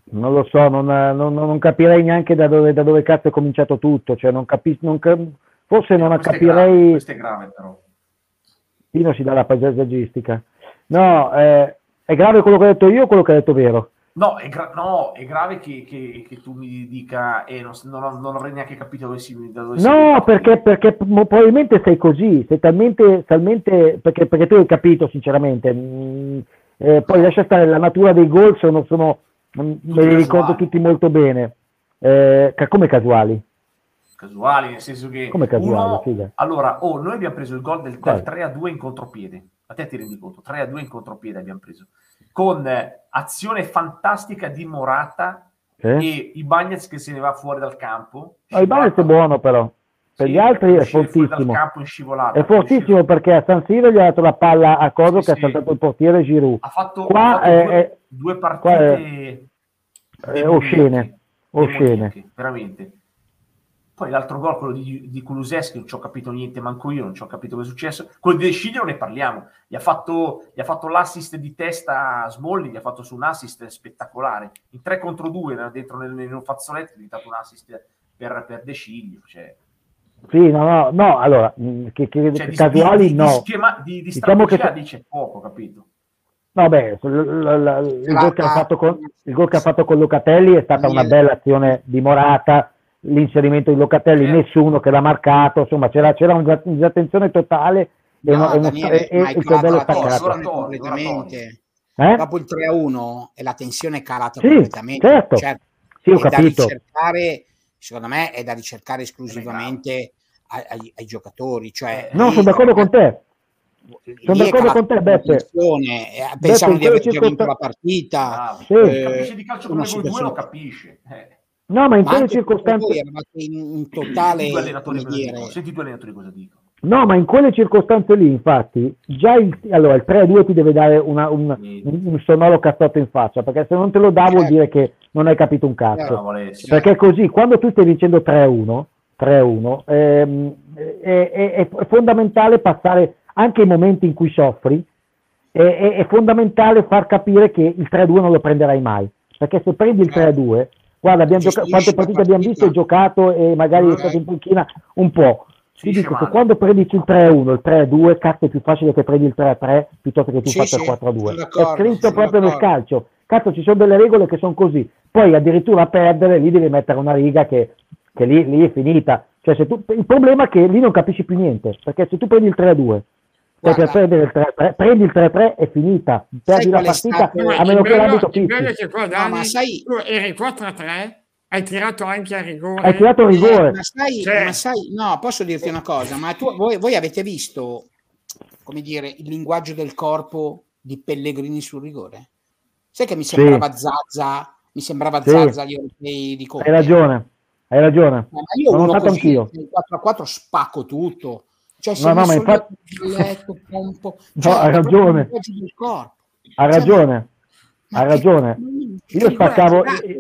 Non lo so, non capirei neanche da dove cazzo è cominciato tutto. Cioè, forse non capirei... Questo è grave, però. Pino si dà la paesaggistica. No, è grave quello che ho detto io o quello che ha detto Vero? No, è grave che tu mi dica non avrei neanche capito da dove sei perché probabilmente sei così, sei talmente perché tu hai capito sinceramente, poi lascia stare la natura dei gol, me li ricordo tutti molto bene, come casuali, nel senso che come casuali, allora noi abbiamo preso il gol del 3-2 in contropiede, a te ti rendi conto, 3-2 in contropiede abbiamo preso, con azione fantastica di Morata e Ibañez che se ne va fuori dal campo. Ibañez è buono, però per gli altri è fortissimo. È fortissimo perché a San Siro gli ha dato la palla a Coso che ha saltato il portiere Giroud. Ha fatto due partite oscene. Veramente. Poi l'altro gol, quello di Kulusevski, non ci ho capito niente, manco io, non ci ho capito cosa è successo. Quello di Schiller ne parliamo. Gli ha fatto l'assist di testa a Smalling, gli ha fatto su un assist spettacolare. In 3 contro 2, era dentro nel fazzoletto, è diventato un assist per De Sciglio. Cioè... Sì, no, allora, che casuali no. Di strategia dice poco, capito? No, beh, il gol che ha fatto con Locatelli è stata una bella azione di Morata, l'inserimento di Locatelli, nessuno che l'ha marcato, insomma c'era una disattenzione totale e il cervello staccato completamente. Dopo il 3-1 e la tensione è calata completamente. Certo. Cioè, sì, ho capito. Secondo me è da ricercare esclusivamente ai giocatori. Cioè, no, sono d'accordo con te. Sono d'accordo con te, Beppe. Pensavo di aver già vinto la partita. Capisce di calcio come voi due, lo capisce. No, ma in quelle circostanze in totale senti due allenatori cosa dicono. No, ma in quelle circostanze lì, infatti, già il 3-2 ti deve dare un sonoro cazzotto in faccia, perché se non te lo dà vuol dire che non hai capito un cazzo. Perché così, quando tu stai vincendo 3-1, è fondamentale passare anche i momenti in cui soffri è fondamentale far capire che il 3-2 non lo prenderai mai, perché se prendi il 3-2, guarda, quante partite abbiamo visto e giocato, e magari è stato in panchina un po'. Ti dico che quando prendi il 3-1, il 3-2, cazzo, è più facile che prendi il 3-3 piuttosto che tu faccia il 4-2. È scritto proprio nel calcio. Cazzo, ci sono delle regole che sono così. Poi addirittura a perdere lì devi mettere una riga che lì è finita. Cioè, se tu, il problema è che lì non capisci più niente, perché se tu prendi il 3-2, per perdere il 3-3, prendi il 3-3 è finita, perdi la partita, a meno che l'ambito fissi. Il bello è che qua, Dani, tu eri 4-3, hai tirato anche a rigore. Hai tirato a rigore. No, posso dirti una cosa, ma voi avete visto, come dire, il linguaggio del corpo di Pellegrini sul rigore? Sai che mi sembrava Zazza, gli europei di Conte. Hai ragione. Ma io sono stato anch'io. Il 4-4 spacco tutto. Cioè, se no, ma infatti... Ha ragione.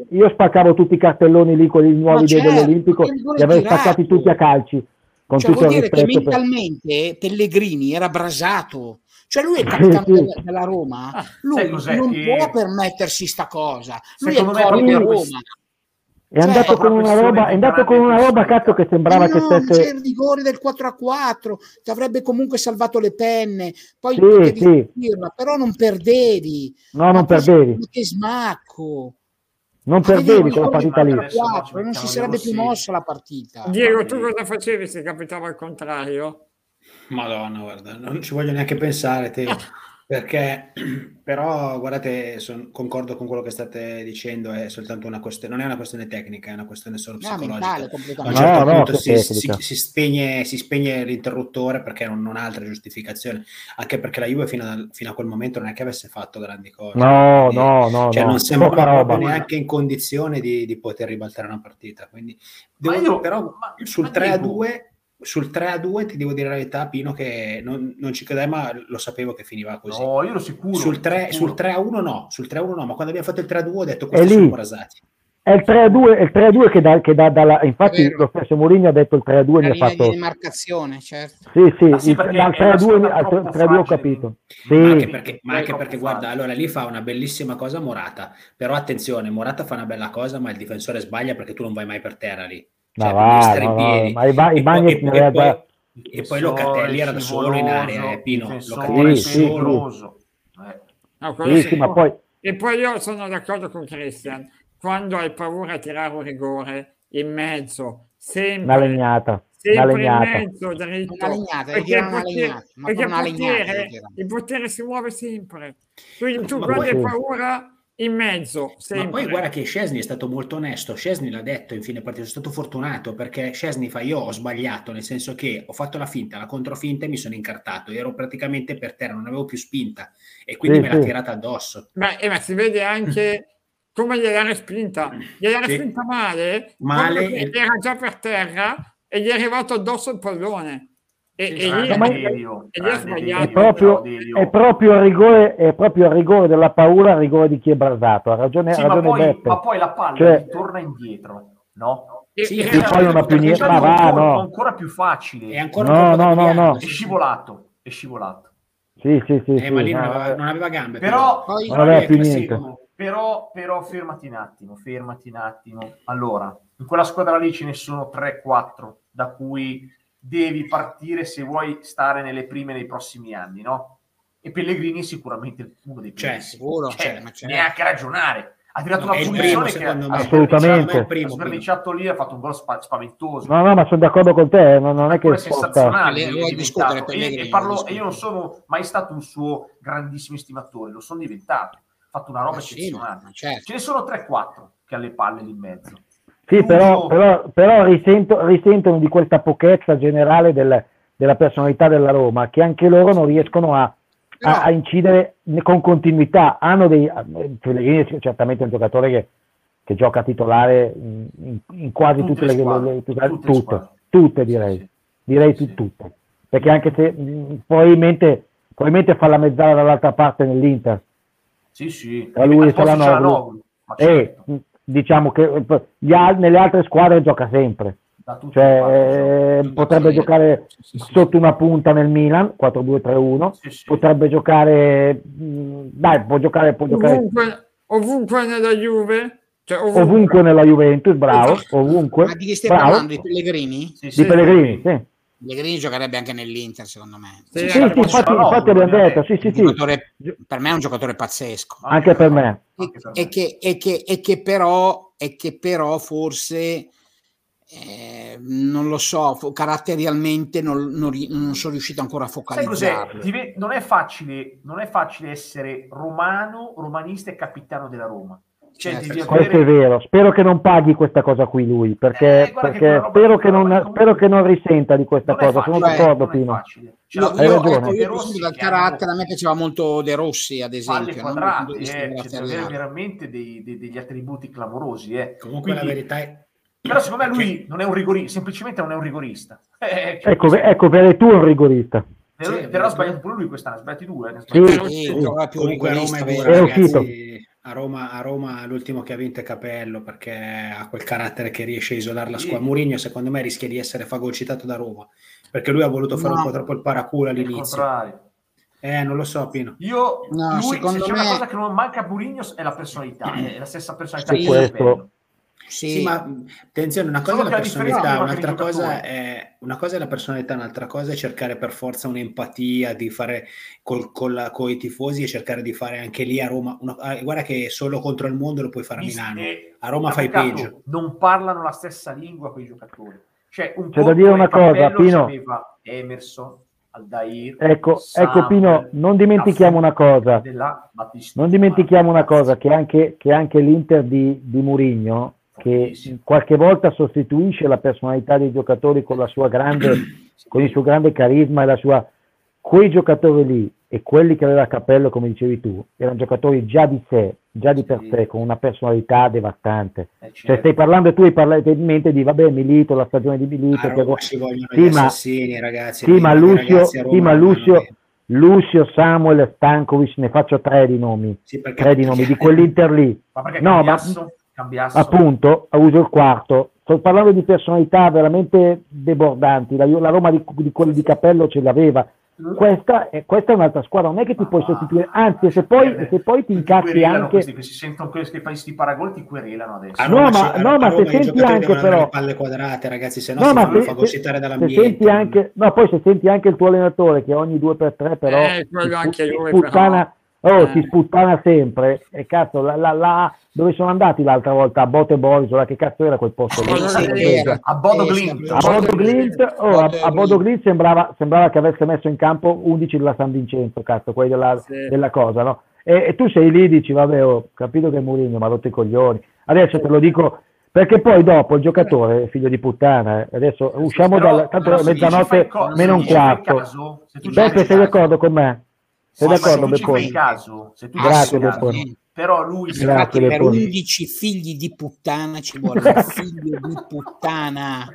Io spaccavo tutti i cartelloni lì con i nuovi dell'Olimpico, li avevo spaccati tutti a calci. Con tutto vuol dire che mentalmente Pellegrini era brasato. Cioè lui è il capitano della Roma, lui non può permettersi sta cosa, lui è il cuore della Roma. È andato con una roba cazzo che sembrava che stesse... c'è il rigore del 4-4, ti avrebbe comunque salvato le penne, poi dirla, però non perdevi. Che smacco. Non perdevi quella partita lì. Non si sarebbe più mossa la partita. Diego, tu cosa facevi se capitava al contrario? Madonna, guarda, non ci voglio neanche pensare, te. Perché però guardate, concordo con quello che state dicendo, è soltanto una questione, non è una questione tecnica, è una questione solo psicologica. A un certo punto si spegne l'interruttore perché non ha altra giustificazione, anche perché la Juve fino a quel momento non è che avesse fatto grandi cose. Non sembrava neanche in condizione di poter ribaltare una partita, quindi sul 3-2 sul 3-2 ti devo dire la verità, Pino, che non ci credevo, ma lo sapevo che finiva così. No, io ero sicuro. Sul 3-1 no, ma quando abbiamo fatto il 3-2 ho detto questi sono rasati. È il 3-2 infatti lo stesso Mourinho ha detto il 3-2 ne ha fatto di demarcazione, certo. Sì, dal 3-2 ho capito. Sì. Ma anche perché guarda, allora lì fa una bellissima cosa Morata, però attenzione, Morata fa una bella cosa, ma il difensore sbaglia perché tu non vai mai per terra lì. Cioè, e poi Locatelli era da solo in area, Pino. E poi io sono d'accordo con Christian, quando hai paura a tirare un rigore in mezzo, sempre in mezzo dritto, perché il potere si muove sempre, quindi tu quando hai paura in mezzo, sempre. Ma poi guarda che Szczęsny è stato molto onesto, Szczęsny l'ha detto in fine partita, sono stato fortunato perché Szczęsny fa io ho sbagliato, nel senso che ho fatto la finta, la controfinta e mi sono incartato, ero praticamente per terra, non avevo più spinta e quindi me l'ha tirata addosso. Ma si vede anche come gliel'ha respinta male e... era già per terra e gli è arrivato addosso il pallone. È proprio il rigore della paura, il rigore di chi è brasato. Ha ragione Beppe. Ma poi la palla torna indietro, no? E poi non ha più niente. Ma ancora più facile. È scivolato. Sì. Ma lì non aveva gambe. Però non aveva più niente. Però fermati un attimo. Allora, in quella squadra lì ce ne sono 3-4 da cui devi partire se vuoi stare nelle prime nei prossimi anni, no? E Pellegrini è sicuramente uno dei primi. Neanche ragionare. Ha tirato una punizione che ha sverniciato lì, ha fatto un gol spaventoso. No, ma sono d'accordo con te, non è che è sensazionale. Io non sono mai stato un suo grandissimo estimatore, lo sono diventato. Ha fatto una roba eccezionale. Certo. Ce ne sono 3-4 che ha le palle lì in mezzo. Sì, però risentono di questa pochezza generale della personalità della Roma, che anche loro non riescono a incidere con continuità. Hanno Pellegrini è certamente un giocatore che gioca titolare in quasi tutte le squadre, direi tutte, perché anche se probabilmente fa la mezzala dall'altra parte nell'Inter. Sì. Tra lui e Çalhanoğlu. Diciamo che nelle altre squadre gioca sempre, cioè, potrebbe giocare sotto una punta nel Milan 4-2-3-1, potrebbe giocare, dai, può giocare ovunque nella Juve, cioè, ovunque nella Juventus, bravo, ovunque. Ma di chi stai parlando? Di Pellegrini? Di Pellegrini, sì. Pellegrini giocherebbe anche nell'Inter, secondo me. Sì, infatti abbiamo detto, sì. Per me è un giocatore pazzesco. Anche per me. E che però forse, non lo so, caratterialmente non sono riuscito ancora a focalizzarlo. Non è facile essere romano, romanista e capitano della Roma. Cioè, questo è vero. Spero che non paghi questa cosa qui lui, perché spero che non risenta di questa cosa. Sono d'accordo, Pino. Dal carattere a me piaceva molto De Rossi, ad esempio, quadrate, veramente degli attributi clamorosi. Comunque quindi, la verità è... Però secondo me lui non è un rigorista, semplicemente non è un rigorista. Ecco, perché tu è un rigorista. Però ha sbagliato pure lui quest'anno, sbagliati due. Comunque Roma è vero. A Roma l'ultimo che ha vinto è Capello, perché ha quel carattere che riesce a isolare la squadra. Mourinho secondo me rischia di essere fagocitato da Roma, perché lui ha voluto fare un po' troppo il paraculo all'inizio. Non lo so, Pino. Una cosa che non manca a Mourinho è la personalità, è la stessa personalità di Capello. Sì, ma attenzione, una cosa è la personalità, un'altra cosa è la personalità, un'altra cosa è cercare per forza un'empatia di fare con i tifosi e cercare di fare anche lì a Roma. Guarda che solo contro il mondo lo puoi fare a Milano, a Roma fai peggio. Non parlano la stessa lingua quei giocatori. Cioè, c'è da dire una cosa, Pino. Emerson, Aldair, ecco Pino, non dimentichiamo una cosa che anche l'Inter di Mourinho, che qualche volta sostituisce la personalità dei giocatori con la sua grande con il suo grande carisma e la sua... Quei giocatori lì e quelli che aveva Capello, come dicevi tu, erano giocatori già di per sé con una personalità devastante. Cioè, stai parlando tu e parli in mente di Milito, la stagione di Milito, Lucio, Samuel, Stankovic, ne faccio tre di nomi di quell'Inter lì. Cambiasso. Appunto, uso il quarto. Sto parlando di personalità veramente debordanti. La Roma di quelli di Capello ce l'aveva. Questa è un'altra squadra, non è che ti puoi sostituire, anzi se poi ti incassi anche questi sentono che fai sti paragoni ti querelano adesso. Ma se senti anche però le palle quadrate, ragazzi, se no fa gocitare dall'ambiente. Se senti anche il tuo allenatore che ogni 2x3 però ti sputtana sempre, e cazzo, dove sono andati l'altra volta? A Bote Borisola, che cazzo era quel posto? A Bodo Glimt. A Bodo Glimt sembrava che avesse messo in campo 11 della San Vincenzo, cazzo, quelli della cosa, no? E tu sei lì e dici, vabbè, ho capito che è Mourinho, ma ha rotto i coglioni. Adesso te lo dico, perché poi dopo il giocatore, figlio di puttana, adesso usciamo dal... Tanto è mezzanotte, meno un quarto. Beppe, sei d'accordo con me? Sei d'accordo, Bepponi? Grazie, Bepponi. Però lui, per 11 figli di puttana ci vuole un figlio di puttana,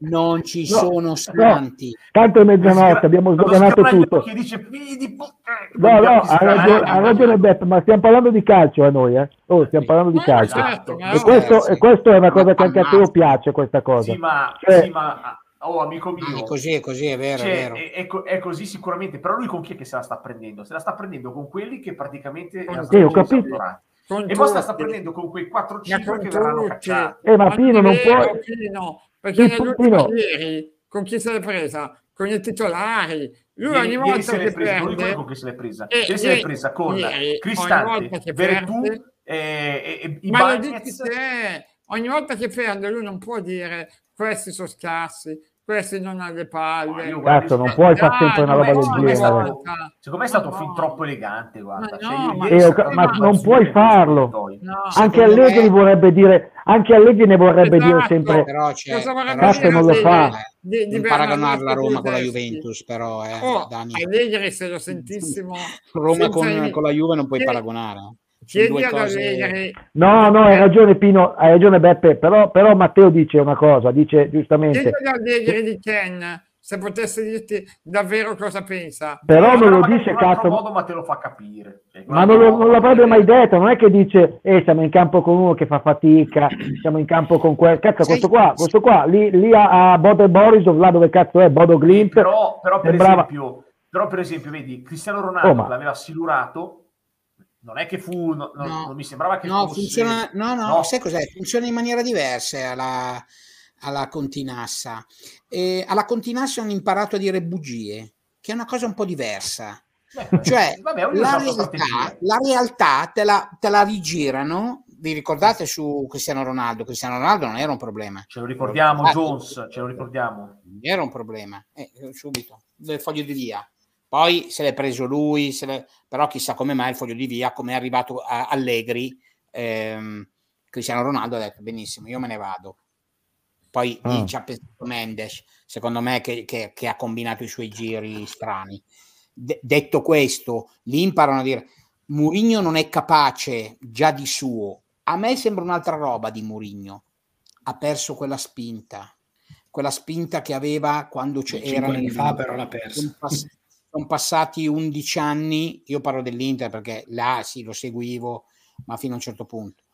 non ci sono scanti. Tanto è mezzanotte, abbiamo sdoganato tutto. Che dice figli di puttana. No, ha ragione Beppe, ma stiamo parlando di calcio a noi, eh? Stiamo parlando di calcio. Esatto, e questo è una cosa che anche a te piace, questa cosa. Sì, ma... Oh, amico mio, è così, è vero. È così sicuramente, però lui con chi è che se la sta prendendo? Se la sta prendendo con quelli che praticamente... ho capito. E poi se la sta prendendo con quei 4-5 che verranno cacciati. Ma Pino non può... Pino, perché nell'ultimo ieri, con chi se l'è presa? Con i titolari. Lui ogni volta che prende... Con chi se l'è presa? Ieri se l'è presa con Cristante, Vertù e Ibanez. Ogni volta che prende lui non può dire... Questi sono scarsi, questi non hanno le palle. Cazzo, non puoi fare sempre una roba del genere. Secondo me è stato fin troppo elegante, guarda. Ma non puoi farlo. Anche Allegri vorrebbe dire, dire sempre. Cazzo, non lo fa. Non paragonare la Roma con la Juventus, però, Dani. Allegri, se lo sentissimo. Roma con la Juve non puoi paragonare. No, hai ragione Pino, hai ragione Beppe, però Matteo dice una cosa, dice giustamente. Chiedi ad Allegri di Ken se potesse dirti davvero cosa pensa. Però non lo dice, cazzo. Modo, ma te lo fa capire. Cioè, ma non l'avrebbe mai detto, non è che dice siamo in campo con uno che fa fatica, siamo in campo con quel... Cazzo, sì, questo qua, lì a Bodo Borisov, là dove cazzo è, Bodo Glimt. Però per esempio, vedi, Cristiano Ronaldo l'aveva silurato, non è che fu... non mi sembrava che fosse... Funziona, no, sai cos'è? Funziona in maniera diversa alla Continassa. Alla Continassa hanno imparato a dire bugie, che è una cosa un po' diversa. Cioè, la realtà te la rigirano. Vi ricordate su Cristiano Ronaldo? Cristiano Ronaldo non era un problema. Ce lo ricordiamo, Jones, ce lo ricordiamo. Non era un problema, subito, del foglio di via. Poi se l'è preso lui, però chissà come mai il foglio di via, come è arrivato a Allegri, Cristiano Ronaldo ha detto benissimo, io me ne vado. Poi ci ha pensato Mendes, secondo me, che ha combinato i suoi giri strani. Detto questo, lì imparano a dire Mourinho non è capace già di suo. A me sembra un'altra roba di Mourinho. Ha perso quella spinta che aveva quando c'era. 5 anni fa però l'ha persa. Sono passati 11 anni, io parlo dell'Inter perché là sì, lo seguivo, ma fino a un certo punto.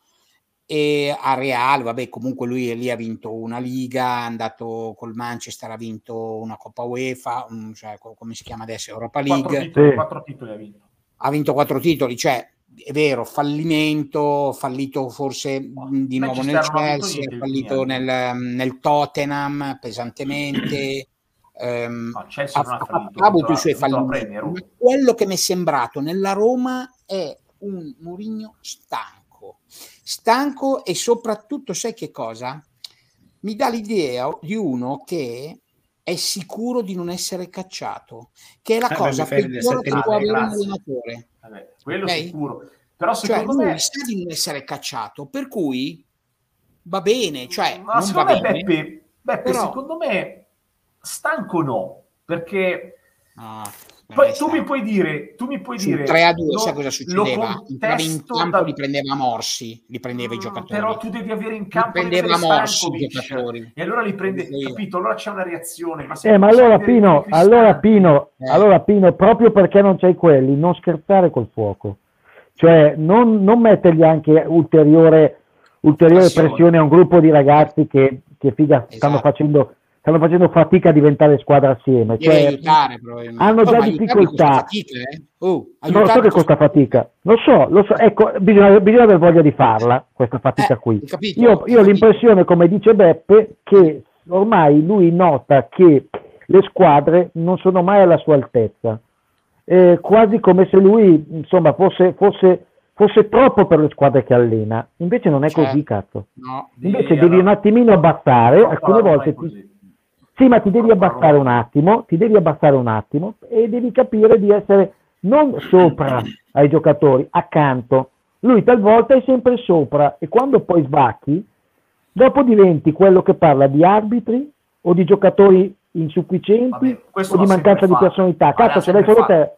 E a Real, vabbè, comunque lui lì ha vinto una Liga, è andato col Manchester, ha vinto una Coppa UEFA, cioè, come si chiama adesso, Europa League. 4 titoli ha vinto. Ha vinto 4 titoli, cioè è vero, fallito forse di nuovo nel Chelsea, è fallito nel Tottenham pesantemente. Ha avuto i suoi fallimenti, ma quello che mi è sembrato nella Roma è un Mourinho stanco e soprattutto, sai che cosa? Mi dà l'idea di uno che è sicuro di non essere cacciato, che è la cosa peggiore che può avere un allenatore. Quello sicuro. Però secondo me sa di non essere cacciato, per cui va bene, cioè non va bene. Beppe, però... secondo me stanco no, perché poi tu mi puoi dire 3-2, sai cosa succedeva? In campo li prendeva morsi, li prendeva i giocatori. Però tu devi avere in campo prendeva morsi i giocatori. E allora li prende, capito? Allora c'è una reazione, ma allora Pino, proprio perché non c'hai quelli, non scherzare col fuoco. Cioè non mettergli anche ulteriore pressione a un gruppo di ragazzi che figa esatto. Stanno facendo fatica a diventare squadra assieme. Cioè, aiutare, hanno già difficoltà. Non so che costa fatica. Lo so. Ecco, bisogna aver voglia di farla, questa fatica qui. Capito, io ho l'impressione, come dice Beppe, che ormai lui nota che le squadre non sono mai alla sua altezza. Quasi come se lui, insomma, fosse troppo per le squadre che allena. Invece non è così, cazzo. No, invece devi un attimino abbassare. Alcune volte ti... Sì, ma ti devi abbassare un attimo e devi capire di essere non sopra ai giocatori, accanto. Lui talvolta è sempre sopra e quando poi sbacchi, dopo diventi quello che parla di arbitri o di giocatori insufficienti o di mancanza di personalità. Cazzo, se l'hai solo te...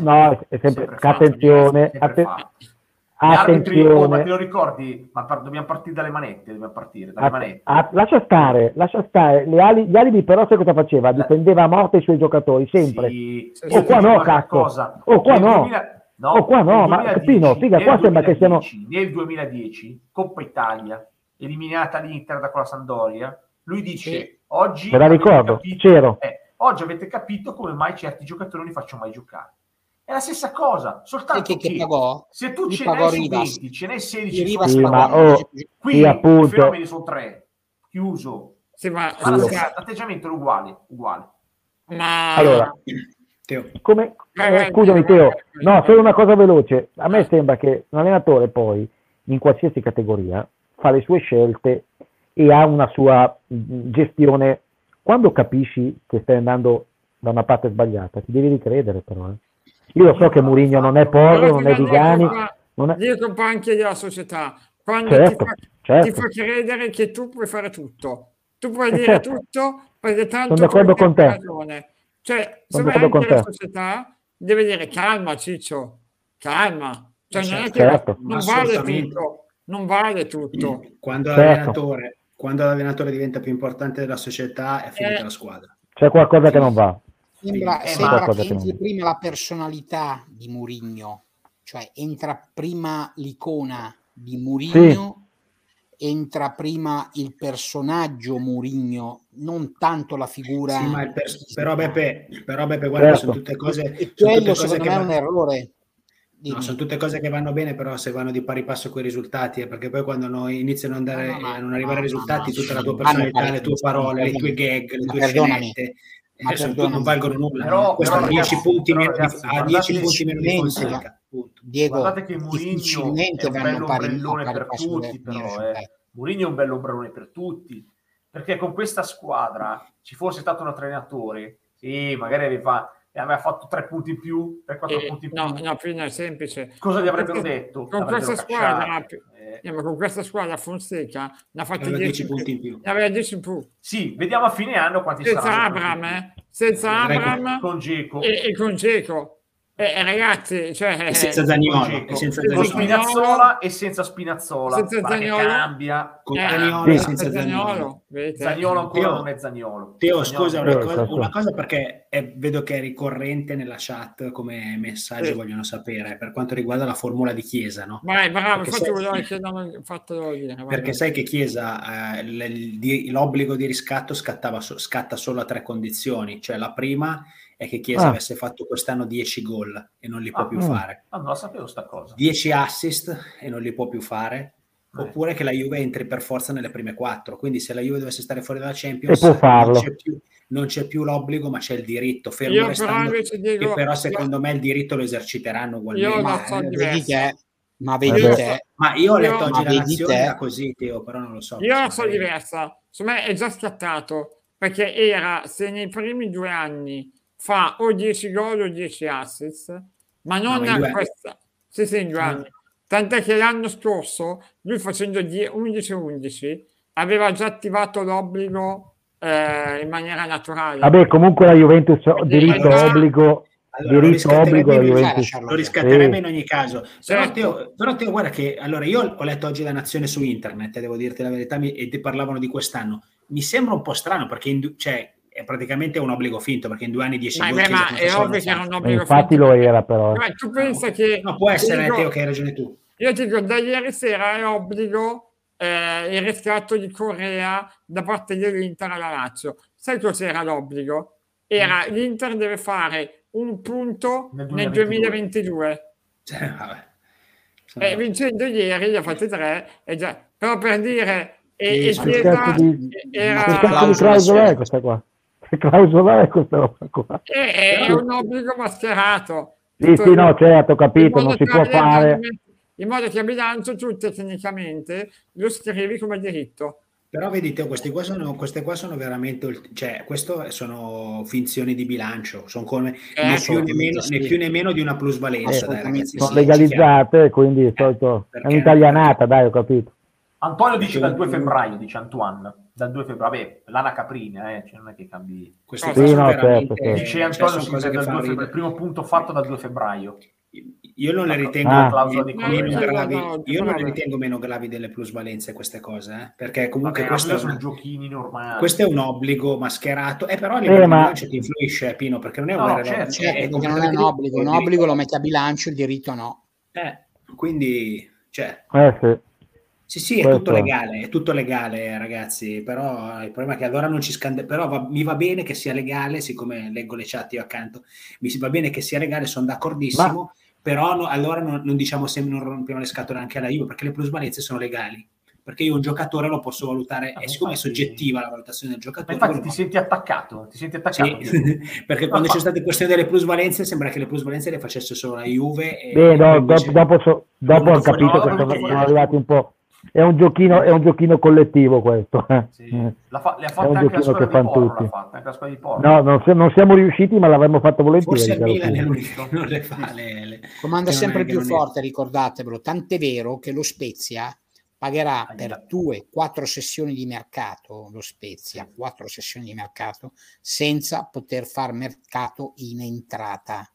no, è sempre... Attenzione. Ma te lo ricordi? Ma dobbiamo partire dalle manette. Lascia stare. Gli alibi però sai cosa faceva? Difendeva a morte i suoi giocatori, sempre. Sì, o qua no, cazzo. Nel 2010, Coppa Italia, eliminata l'Inter da quella Sampdoria, lui dice, oggi... Me la ricordo, c'ero. Oggi avete capito come mai certi giocatori non li faccio mai giocare. È la stessa cosa, soltanto che pagò, se tu ce n'hai 20, ce n'hai 16, qui i fenomeni sono 3, chiuso. L'atteggiamento è uguale. Ma allora, Teo. Scusami Teo, no, solo una cosa veloce. A me sembra che un allenatore poi, in qualsiasi categoria, fa le sue scelte e ha una sua gestione. Quando capisci che stai andando da una parte sbagliata, ti devi ricredere però, Io lo so che Mourinho non è Porro, non è Vigani, io troppo anche della società, quando ti fa credere che tu puoi fare tutto, tu puoi dire tutto, perché tanto sono d'accordo con te. Cioè, se anche la società deve dire calma Ciccio, calma, cioè non è che non vale tutto, quando l'allenatore diventa più importante della società è finita la squadra. C'è qualcosa che non va. Sembra che entri prima la personalità di Mourinho, cioè entra prima l'icona di Mourinho, sì, entra prima il personaggio Mourinho, non tanto la figura. Sì, ma però Beppe guarda, certo, sono tutte cose, e sono tutte cose che vanno... è un errore. No, sono tutte cose che vanno bene, però se vanno di pari passo con i risultati, perché poi quando iniziano ad andare, a non arrivare ai risultati, tutta la tua personalità, le tue parole, le tue gag, le tue scelte, non valgono nulla. Però 10 punti meno di Fonseca. Diego, guardate che Mourinho è un bello ombrellone per tutti, però Mourinho è un bello ombrellone per tutti, perché con questa squadra ci fosse stato un allenatore, sì, magari aveva... e aveva fatto 3 punti in più, 3-4 punti in più. No, più è semplice. Cosa gli avrebbero detto? Con questa squadra, con questa squadra Fonseca ne ha fatti 10 punti in più. Ne aveva 10 in più. Sì, vediamo a fine anno quanti senza saranno. Senza Abraham con Dzeko. E con Dzeko. Ragazzi, cioè, e senza Zaniolo, e senza Spinazzola. Senza Zaniolo cambia. Con Zaniolo, senza Zaniolo. Zaniolo ancora non è Zaniolo. Teo, scusa una cosa perché vedo che è ricorrente nella chat come messaggio, vogliono sapere per quanto riguarda la formula di Chiesa, no? Ma è bravo, perché sai che Chiesa l'obbligo di riscatto scatta solo a 3 condizioni, cioè la prima è che Chiesa avesse fatto quest'anno 10 gol e non li può più fare. Ah, non la sapevo sta cosa. 10 assist e non li può più fare. Oppure che la Juve entri per forza nelle prime 4. Quindi se la Juve dovesse stare fuori dalla Champions, può farlo. Non c'è più l'obbligo, ma c'è il diritto. Fermo restando, però secondo me il diritto lo eserciteranno ugualmente. Ma io ho letto oggi la Nazione così, Teo, però non lo so. Io la so diversa. Secondo me è già scattato, perché era, se nei primi 2 anni fa o 10 gol o 10 assist, ma non questa. Sì, in 2 anni. Tant'è che l'anno scorso, lui facendo 11-11, aveva già attivato l'obbligo in maniera naturale. Vabbè, comunque la Juventus, lo riscatteremo in ogni caso. Però Teo, guarda che, allora, io ho letto oggi la Nazione su internet, devo dirti la verità, e ti parlavano di quest'anno. Mi sembra un po' strano, perché è praticamente un obbligo finto, perché in 2 anni 10 gol. Ma è ovvio che era un obbligo finto. Infatti lo era, però. Ma tu pensa che... No, può essere, Teo, che hai ragione tu. Io ti dico, da ieri sera è obbligo il riscatto di Correa da parte dell'Inter alla Lazio. Sai cos'era l'obbligo? Era l'Inter deve fare 1 punto nel 2022. Cioè, vabbè. Vincendo ieri, gli ha fatti 3. Però per dire... Che clausola è questa roba qua? È un obbligo mascherato. Sì, no, certo, ho capito, non si può fare. In modo che a bilancio tu tecnicamente lo scrivi come diritto. Però vedete, queste qua sono veramente, cioè, queste sono finzioni di bilancio, sono come né più né meno di una plusvalenza. Dai, ragazzi, sono legalizzate, quindi è un'italianata, dai, ho capito. Antonio dice dal 2 febbraio, dice Antoine, dal 2 febbraio, beh, l'ana caprina, cioè non è che cambi... Questo certo. Dice Antonio, il primo punto fatto dal 2 febbraio. Io non le ritengo meno gravi delle plusvalenze queste cose, perché comunque questo sono giochini normali. Questo è un obbligo mascherato, però a livello di bilancio ti influisce, Pino, perché non è un obbligo, un obbligo lo metti a bilancio, il diritto no. Quindi, cioè... Sì, è tutto legale, ragazzi, però il problema è che allora non ci scandalizziamo, però mi va bene che sia legale, siccome leggo le chat io accanto, mi va bene che sia legale, sono d'accordissimo, però allora non diciamo sempre, non rompiamo le scatole anche alla Juve, perché le plusvalenze sono legali, perché io un giocatore lo posso valutare, e siccome è soggettiva la valutazione del giocatore... Ma infatti ti senti attaccato. Sì, perché quando c'è stata la questione delle plusvalenze, sembra che le plusvalenze le facesse solo la Juve... Dopo ho capito che sono arrivati un po'... È un giochino collettivo questo. Sì. Le ha fatte anche la squadra di Porto. No, non siamo riusciti, ma l'avremmo fatto volentieri. Comanda sempre più forte, ricordatevelo. Tant'è vero che lo Spezia pagherà per 2-4 sessioni di mercato, 4 sessioni di mercato, senza poter far mercato in entrata.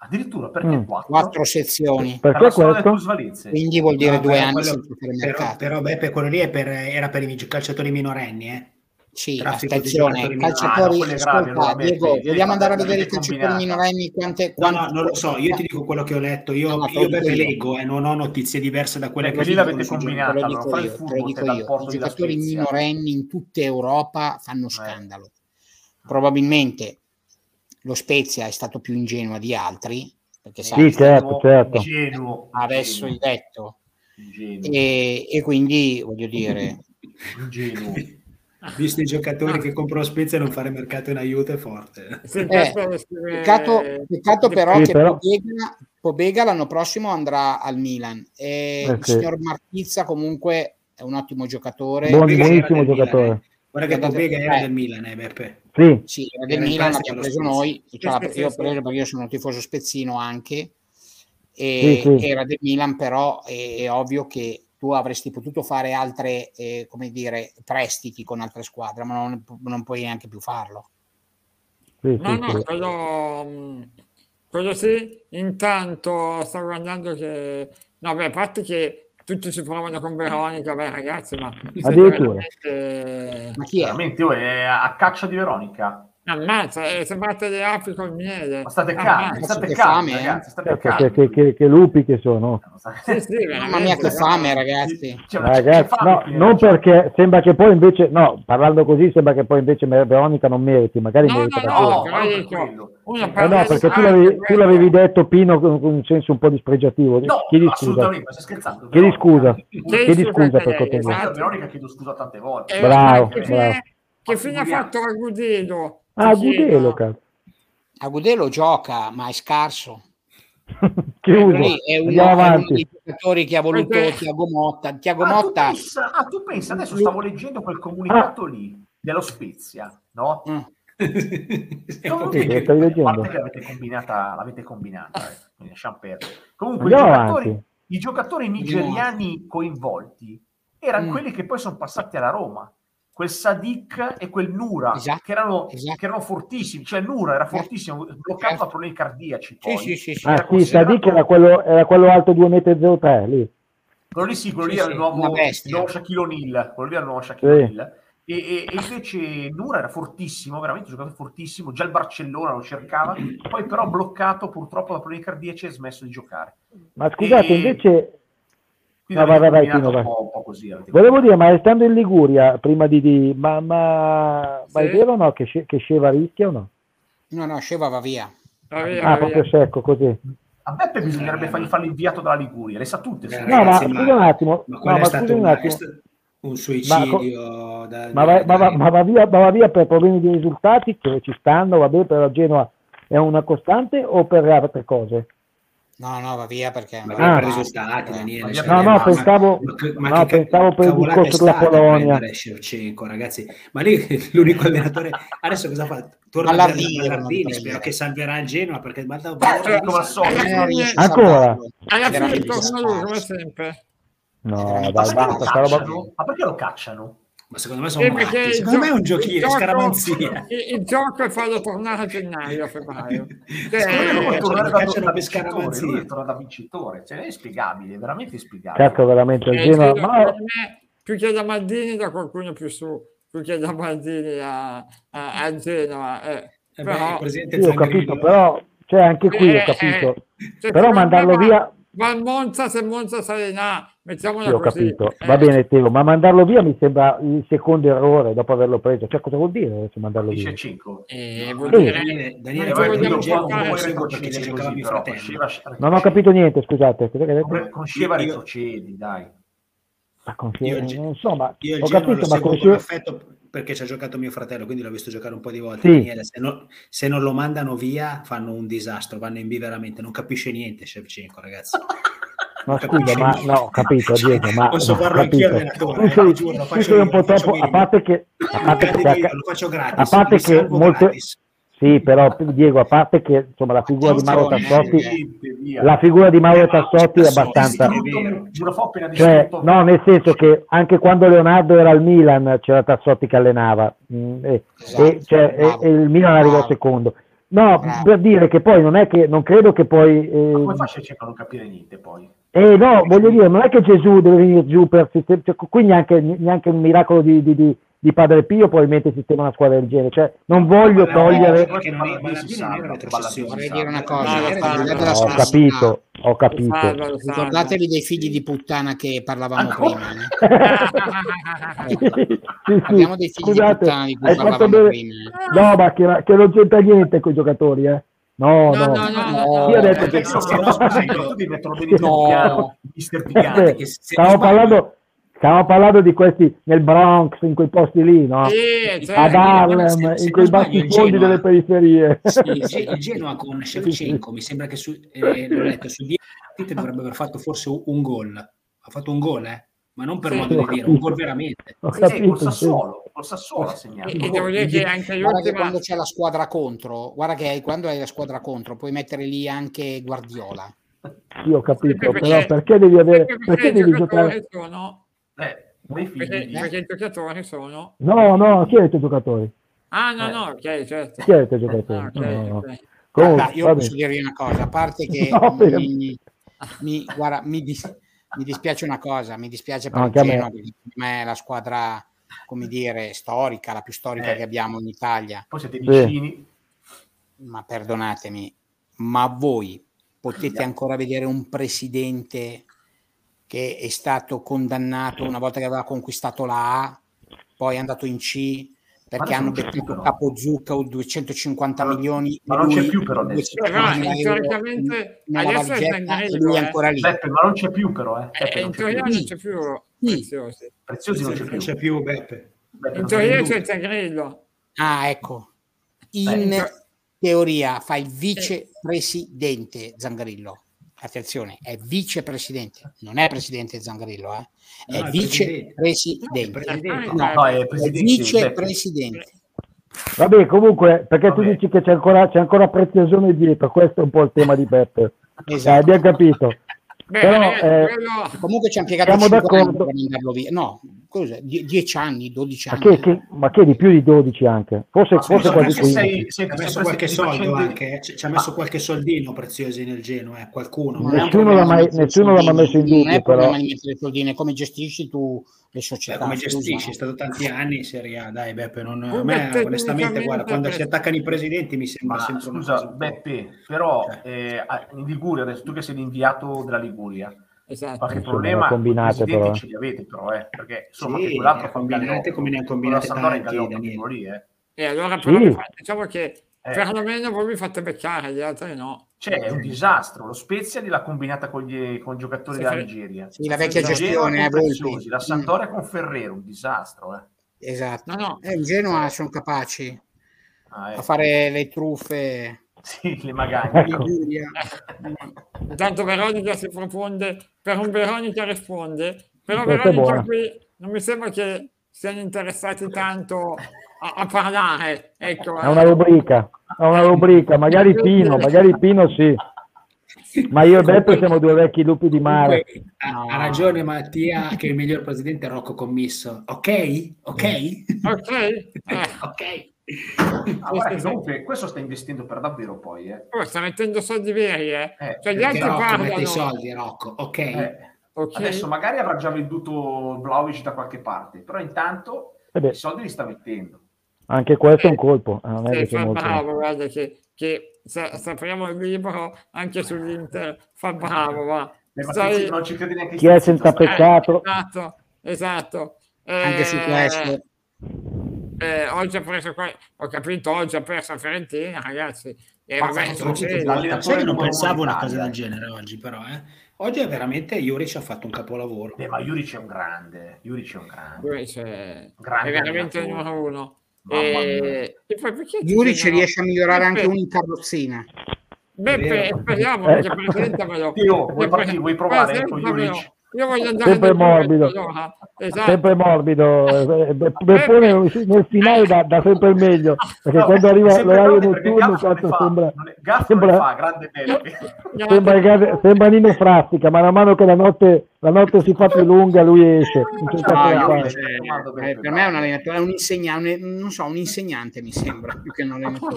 Addirittura perché 4 sezioni, quindi vuol dire 2 anni. Però Beppe, quello lì era per i calciatori minorenni, Sì, attenzione, calciatori, ascolta, Diego, vogliamo andare a vedere i calciatori minorenni quante... No, non lo so, io ti dico quello che ho letto, io ve leggo, non ho notizie diverse da quelle che lì l'avete combinata, te lo dico io, i giocatori minorenni in tutta Europa fanno scandalo. Probabilmente lo Spezia è stato più ingenuo di altri, perché sai, certo. Ingenuo, adesso hai detto, e quindi voglio dire... Ingenuo. Visto i giocatori che comprano Spezia, non fare mercato in aiuto è forte. Peccato però che Pobega l'anno prossimo andrà al Milan. Il signor Martizza comunque è un ottimo giocatore. Buonissimo giocatore. Guarda che Pobega era del Milan, Beppe. Sì, era del Milan, l'abbiamo preso noi. Io ho preso perché io sono un tifoso spezzino anche. Era del Milan, però è ovvio che tu avresti potuto fare altre prestiti con altre squadre, ma non puoi neanche più farlo. Quello sì. Intanto sto guardando che a parte che tutti si provano con Veronica, ragazzi, ma ma chi è? Veramente è a caccia di Veronica. Ammazza, sembrate le api col miele. Ma state calmi, state calmi, ragazzi. Che lupi che sono. Sì, mamma mia, che fame, ragazzi. Non perché sembra che poi invece, parlando così, sembra che poi invece Veronica non meriti, magari merita perché tu l'avevi detto, Pino, con un senso un po' dispregiativo. No, assolutamente, ma stai scherzando. Chiedi scusa per contento. Veronica chiedo scusa tante volte. Bravo, che fine ha fatto a Gudelo? Agudelo gioca, ma è scarso. È uno dei giocatori che ha voluto Thiago Motta. Tu pensa, adesso stavo leggendo quel comunicato lì dello Spezia, no? L'avete combinata. Quindi lasciamo perdere. Comunque i giocatori nigeriani coinvolti erano quelli che poi sono passati alla Roma. Quel Sadik e quel Nura che erano fortissimi, cioè Nura era fortissimo, bloccato a problemi cardiaci. Poi. Sì, Sadik era quello alto 2,03 m lì. Quello lì era il nuovo Shaquille O'Neal, E invece Nura era fortissimo, veramente giocato fortissimo, già il Barcellona lo cercava, poi però bloccato purtroppo da problemi cardiaci e smesso di giocare. Ma scusate, invece... Vai. Un po' così, volevo dire, ma restando in Liguria, prima ma è vero o no che Sceva rischia o no? No, Sceva va via. Proprio secco così. A Beppe bisognerebbe farlo inviato dalla Liguria, le sa tutte. Un suicidio. Ma va via per problemi di risultati che ci stanno, va bene, per la Genoa è una costante o per altre cose? No, va via perché per risultati, Daniele. Pensavo per il discorso della Polonia. Ragazzi, ma lì l'unico allenatore adesso cosa fa? Torna Ballardini, spero che salverà il Genoa perché come sempre. No, ma perché lo cacciano? Ma secondo me sono matti. Secondo me è un giochino, scaramanzia. Il gioco è farlo tornare a gennaio, a febbraio. Torna da vincitore, cioè è inspiegabile, veramente inspiegabile. Cazzo, veramente. Più che da Maldini, da qualcuno più su, più che da Maldini a Genova. Però, io ho capito, però cioè anche qui ho capito. Però mandarlo via. Ma il Monza, se Monza sarà là, mettiamola così. Ho capito, va bene Teo, ma mandarlo via mi sembra il secondo errore dopo averlo preso. Cioè cosa vuol dire se mandarlo via? Daniele, non ho capito niente, scusate. Con Sceva retrocedi, dai. Io ho capito, ma con affetto perché ci ha giocato mio fratello, quindi l'ho visto giocare un po' di volte. Daniele, se non lo mandano via fanno un disastro, vanno in B veramente, non capisce niente Shevchenko, ragazzi. Ma scusa, ho capito, Diego, ma posso farlo anch'io allenatore, giuro, faccio un po' troppo, a parte che molte. Sì, però Diego, a parte che insomma la figura di Mauro Tassotti è abbastanza. Cioè, no, nel senso che anche quando Leonardo era al Milan c'era Tassotti che allenava e il Milan arrivò secondo. No, per dire che poi non credo che poi. Come faccio a non capire niente poi? Voglio dire, non è che Gesù deve venire giù per. Cioè, quindi neanche un miracolo di di Padre Pio probabilmente sistema una squadra del genere, cioè non voglio togliere, perché non è dire una cosa, ho capito. Ricordatevi dei figli di puttana che parlavamo prima, abbiamo dei figli di puttana di cui parlavamo prima. No, ma che non c'entra niente con i giocatori, eh. No. Io ho detto che stavo parlando di questi nel Bronx, in quei posti lì, no? Ad Harlem, in quei bassi fondi delle periferie. Sì, il Genoa con Shevchenko, mi sembra che l'ho letto, su 10 partite dovrebbe aver fatto forse un gol. Ha fatto un gol, ma non per modo di dire, un gol veramente. Col Sassuolo ha segnato. E devo dire che anche io, guarda, quando c'è la squadra contro, guarda che quando hai la squadra contro puoi mettere lì anche Guardiola. Io ho capito, però perché devi avere, perché devi giocare? Perché i giocatori sono... No, chi è i tuoi giocatori? No, ok, certo. Chi è i tuoi giocatori? Okay. Guarda, io posso dirvi una cosa, a parte che mi dispiace una cosa, mi dispiace per Genoa, perché per me è la squadra, come dire, storica, la più storica che abbiamo in Italia. Poi siete vicini. Ma perdonatemi, ma voi potete ancora vedere un presidente che è stato condannato una volta che aveva conquistato la A, poi è andato in C perché hanno beccato Capozucca o 250 milioni. Ma non c'è più però adesso. Adesso è lui ancora lì. Beppe, ma non c'è più però. In teoria non c'è più. Preziosi non c'è più, Beppe. In teoria c'è il Zangrillo. Ah, ecco. In teoria fa il vicepresidente Zangrillo. Attenzione, è vicepresidente, non è presidente Zangrillo, è vicepresidente. Vabbè, comunque, perché tu dici che c'è ancora preziosione dietro, questo è un po' il tema di Beppe. Esatto. Abbiamo capito. Comunque ci hanno piegato 5 anni per mandarlo via. No, 10 anni, 12 anni. Ma che di più di 12 anche? Forse quasi 15. Ci ha messo qualche soldo anche. Ci ha messo qualche soldino preziosi nel Genoa, qualcuno. Nessuno l'ha mai messo in dubbio. Non è problema di mettere soldini, come gestisci tu le società. Come gestisci? È stato tanti anni in Serie A, dai Beppe. A me onestamente, guarda, quando si attaccano i presidenti mi sembra sempre una cosa. Beppe, però in Liguria, adesso tu che sei l'inviato della Liguria, esatto. Qualche problema combinate però ce li avete però perché insomma che quell'altro combinate come ne ha combinato e allora però diciamo che perlomeno voi vi fate beccare, gli altri no, è un disastro. Lo Spezia l'ha combinata con i giocatori della Nigeria, la vecchia gestione, la Sampdoria con Ferrero, un disastro esatto. In Genoa sono capaci a fare le truffe. Sì, magari. Ecco. Tanto Veronica si profonde per un Veronica risponde, però Veronica qui non mi sembra che siano interessati tanto a parlare, ecco. È una rubrica, magari Pino sì. Ma io e Beppe siamo due vecchi lupi di mare. Ha ragione Mattia che il miglior presidente è Rocco Commisso. Ok. Allora, comunque, questo sta investendo per davvero poi sta mettendo soldi veri cioè gli altri Rocco parlano i soldi, Rocco. Ok, adesso magari avrà già venduto Vlahović da qualche parte, però intanto i soldi li sta mettendo. Anche questo è un colpo, non è bravo, guarda che sapremo il libro anche sull'Inter, fa bravo non ci credi neanche chi è senza peccato, esatto. Anche su questo oggi ha preso oggi ha perso la Fiorentina, ragazzi. Non pensavo una cosa del genere oggi, però oggi è veramente Jurić ha fatto un capolavoro. Ma Jurić è un grande, è veramente il numero uno. E poi Jurić riesce a migliorare anche ogni carrozzina. Beppe, speriamo che presentamelo. Vuoi provare con Jurić? Io voglio andare sempre morbido, sempre morbido. Nel finale dà sempre il meglio, perché quando arriva l'orario notturno sembra Nino Frassica, ma man mano che la notte si fa più lunga lui esce. Per me è un allenatore, è un insegnante, non so, un insegnante mi sembra più che un allenatore,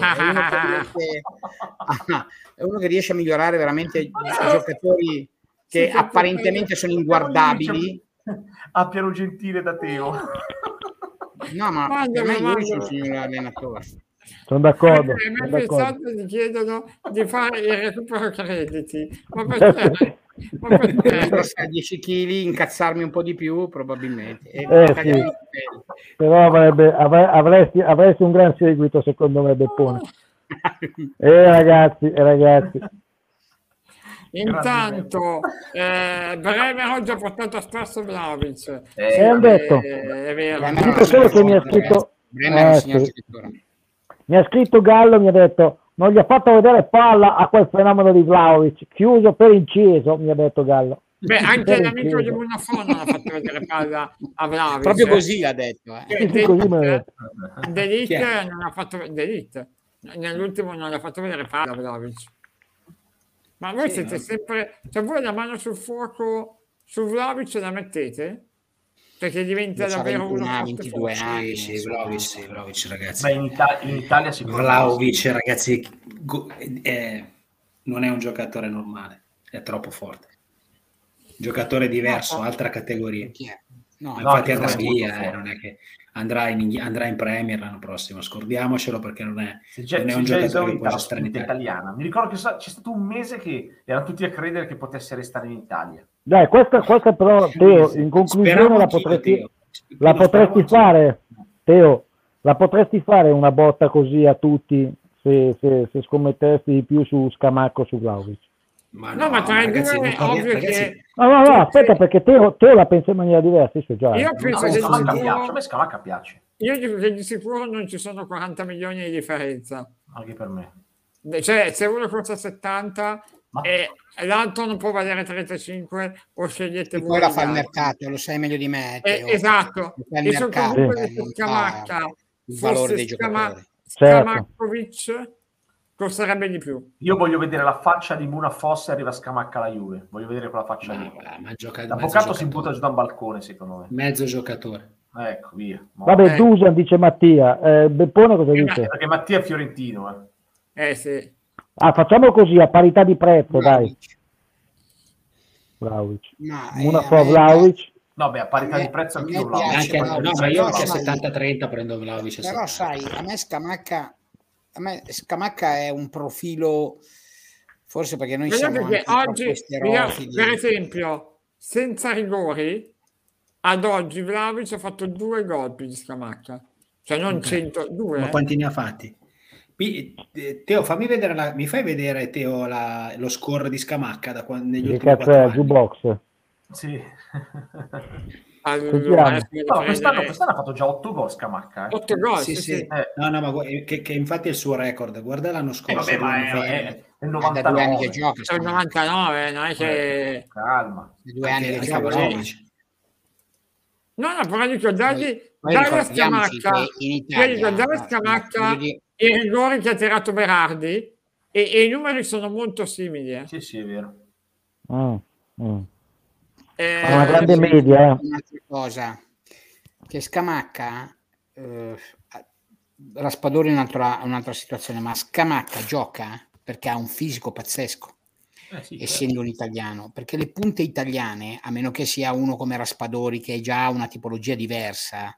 è uno che riesce a migliorare veramente i giocatori che apparentemente sono inguardabili. A Piero Gentile da Teo. No, ma per me lui, signor allenatore. Sono d'accordo. Perché sono d'accordo. Gli chiedono di fare il recupero crediti. Ma perché? Ma perché? Se 10 kg incazzarmi un po' di più, probabilmente. Sì. Però avresti un gran seguito, secondo me, Beppone. Ragazzi. Intanto Bremer già ha portato a spasso Vlahović. È vero. Dico solo che mi ha scritto Gallo, mi ha detto non gli ha fatto vedere palla a quel fenomeno di Vlahović, chiuso per inciso, mi ha detto Gallo. Beh, anche l'amico di Munafò non ha fatto vedere palla a Vlahović. Proprio così ha detto. D'Ligt non ha fatto vedere, nell'ultimo non l'ha fatto vedere palla a Vlahović. Ma voi siete sempre, cioè voi la mano sul fuoco su Vlahović la mettete? Perché diventa davvero uno 22 anni, Vlahović ragazzi. Ma in Italia si Vlahović ragazzi non è un giocatore normale, è troppo forte. Giocatore diverso, altra categoria. No, infatti andrà via, non è che andrà in Premier l'anno prossimo, scordiamocelo, perché non è un giocatore che può restare in Italia. Mi ricordo che c'è stato un mese che erano tutti a credere che potesse restare in Italia. Dai, questa però, Teo, in conclusione la potresti fare una botta così a tutti se scommettesti di più su Scamacca o su Vlahović. Ma tra i due è ovvio che... No, aspetta, perché te la pensi in maniera diversa. Io penso che Scamacca piace. Io di sicuro non ci sono 40 milioni di differenza. Anche per me. Cioè, se uno costa 70 e l'altro non può valere 35, o scegliete voi. Poi la fa il mercato, lo sai meglio di me. Esatto. E soprattutto Scamacca, il valore dei giocatori. Scamaccovic costerebbe di più. Io voglio vedere la faccia di Munafò se arriva a Scamacca alla Juve. Voglio vedere quella faccia lì. L'avvocato si butta giù da un balcone, secondo me. Mezzo giocatore. Ecco, via. Vabbè, Dusan dice Mattia. Beppone cosa dice? Perché Mattia è fiorentino. Sì. Ah, facciamo così, a parità di prezzo, dai. Vlahović. Munafò Vlahović. No, beh, a parità di prezzo anche io Vlahović. No, ma io anche a 70-30 prendo Vlahović. Però sai, a me Scamacca è un profilo, forse perché noi siamo anche oggi, per esempio, senza rigori ad oggi Vlahović ha fatto 2 gol più di Scamacca, cioè non 102. Ma quanti ne ha fatti? Teo, mi fai vedere Teo lo score di Scamacca da quando negli ultimi 4 anni. Jukebox. Sì. Allora, quest'anno ha fatto già 8 gol Scamacca. 8 gol? Sì. No, ma che infatti è il suo record. Guarda l'anno scorso. È il 99 anni che gioca. È il 99, non è che... Calma. 2 anni che gioca. No, però dico, dagli a Scamacca. I rigori che ha tirato Berardi e i numeri sono molto simili. Sì, è vero. È una grande media. Un'altra cosa che Scamacca Raspadori è un'altra situazione, ma Scamacca gioca perché ha un fisico pazzesco, essendo un italiano, perché le punte italiane, a meno che sia uno come Raspadori che è già una tipologia diversa,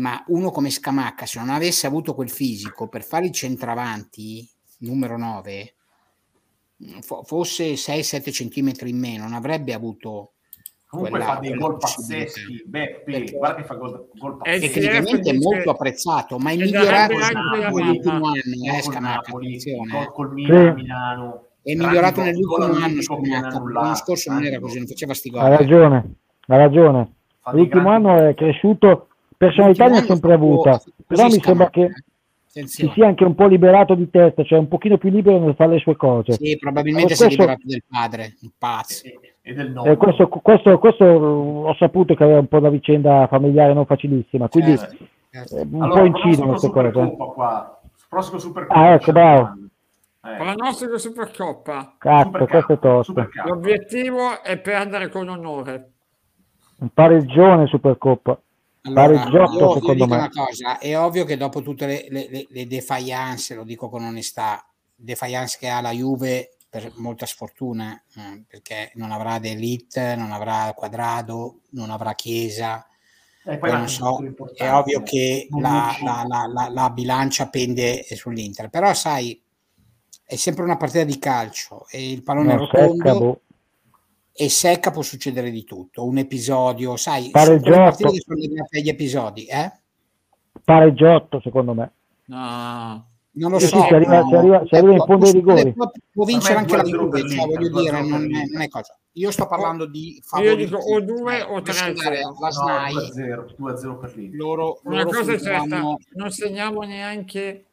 ma uno come Scamacca, se non avesse avuto quel fisico per fare il centravanti numero 9, forse 6-7 centimetri in meno non avrebbe avuto. Comunque fa dei gol pazzeschi, Beppe, guarda che fa gol pazzeschi. Tecnicamente è molto apprezzato, ma è migliorato nell'ultimo anno Scamacca, Milano. È migliorato nell'ultimo anno Scamacca, l'anno scorso non era così, non faceva sti gol. Ha ragione. L'ultimo anno è cresciuto, personalità ne ha sempre avuta, però mi sembra che si sia anche un po' liberato di testa, cioè un pochino più libero nel fare le sue cose. Sì, probabilmente si è liberato del padre, un pazzo. E del nonno. Questo ho saputo che aveva un po' una vicenda familiare non facilissima, quindi un po' incidono queste cose. Prossimo Supercoppa. Ecco, bravo. La nostra Supercoppa. Cazzo, questo è tosto. L'obiettivo è perdere con onore. Un pareggione Supercoppa. Allora, io dico una cosa, è ovvio che dopo tutte le defiance, lo dico con onestà, defiance che ha la Juve per molta sfortuna, perché non avrà De Ligt, non avrà Quadrado, non avrà Chiesa, Poi non so, è ovvio che la bilancia pende sull'Inter, però sai, è sempre una partita di calcio e il pallone rotondo, e secca può succedere di tutto, un episodio, sai, pareggiotto, gli episodi, pareggiotto secondo me. No, non lo so, se arriva in fondo ai rigori può vincere anche la Juve, voglio dire, non è cosa. Io sto parlando di favoriti. Io dico o 2 o 3. La SNAI 2-0 per lì. Una cosa è certa, non segniamo neanche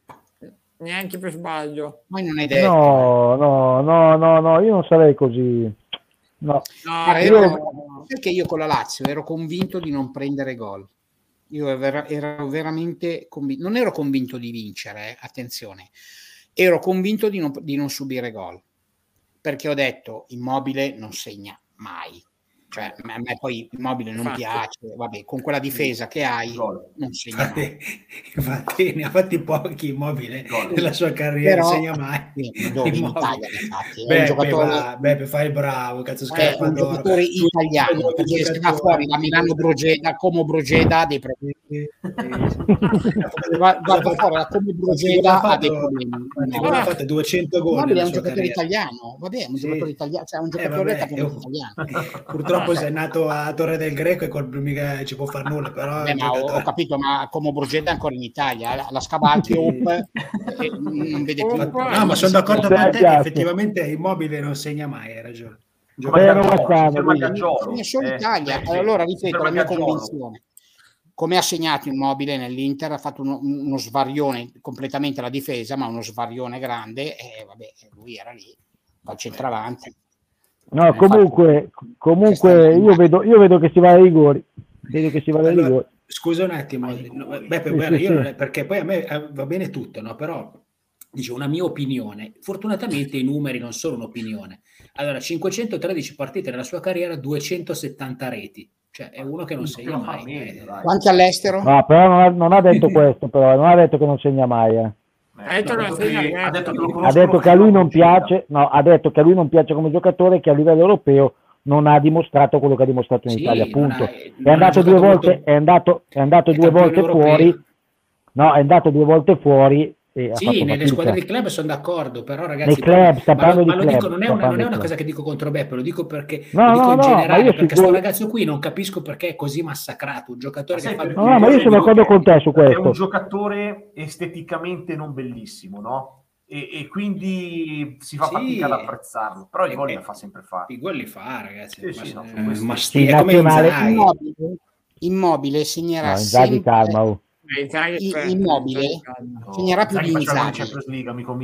per sbaglio. Ma non hai detto. No, io non sarei così. Perché io con la Lazio ero convinto di non prendere gol. Io ero veramente convinto, non ero convinto di vincere, attenzione. Ero convinto di non subire gol. Perché ho detto Immobile non segna mai, cioè a me poi Immobile non piace, vabbè, con quella difesa che hai non segna mai. Infatti ne ha fatti pochi Immobile nella sua carriera, però, non segna mai in Italia, infatti è un giocatore, Beppe fai bravo, cazzo, è un giocatore italiano perché se va fuori da Milano Brogeda, Como Brogeda dei problemi. Guarda fuori come Brogeda ha dei problemi, ha fatto 200 gol, è un giocatore italiano, vabbè, è un giocatore italiano, cioè un giocatore italiano. Purtroppo sei nato a Torre del Greco e col mica ci può far nulla, però ho capito, ma come Brogeda è ancora in Italia, la Scavalchi non vede più. No, ma sono d'accordo con te, effettivamente Immobile non segna mai, hai ragione. Giocatore solo Italia. Allora ripeto la mia convinzione. Come ha segnato Immobile nell'Inter, ha fatto uno svarione completamente la difesa, ma uno svarione grande, e vabbè, lui era lì, al centravanti. No, comunque io vedo che si va ai rigori. Vedo che si va ai rigori. Scusa un attimo, Beppe, guarda, io, perché poi a me va bene tutto, no? Però dice una mia opinione. Fortunatamente i numeri non sono un'opinione. Allora, 513 partite nella sua carriera, 270 reti. Cioè, è uno che non segna mai. Quanti all'estero? No, però non ha detto questo, però non ha detto che non segna mai. Ha detto che a lui non piace, no, ha detto che a lui non piace come giocatore, che a livello europeo non ha dimostrato quello che ha dimostrato in Italia, appunto. È andato due volte fuori. Sì, nelle squadre di club sono d'accordo, però ragazzi, non è una cosa che dico contro Beppe, lo dico perché lo dico in generale, perché questo ragazzo qui non capisco perché è così massacrato, un giocatore che fa... No, ma io sono d'accordo con te su questo. È un giocatore esteticamente non bellissimo, no? E quindi si fa fatica ad apprezzarlo, però i gol li fa sempre fare. I gol li fa, ragazzi. È come Immobile segnerà sempre... Immobile segnerà più di Inzaghi,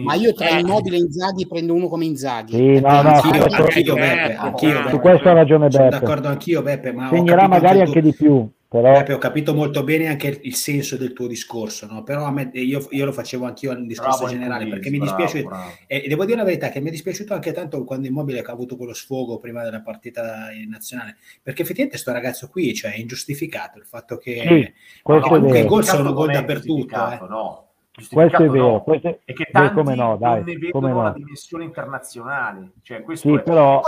ma io tra Immobile e Inzaghi prendo uno come Inzaghi. Sì, anch'io, Beppe. Su questo ha ragione Beppe. Sono d'accordo anch'io, Beppe, ma segnerà magari anche di più. Però... Beppe, ho capito molto bene anche il senso del tuo discorso, no? Però a me, io lo facevo anch'io nel discorso generale, perché mi dispiace, e devo dire la verità che mi è dispiaciuto anche tanto quando Immobile ha avuto quello sfogo prima della partita nazionale, perché effettivamente sto ragazzo qui, cioè, è ingiustificato il fatto che comunque i gol sono gol dappertutto, questo è vero, e che tanti non ne vedono la dimensione internazionale, cioè, però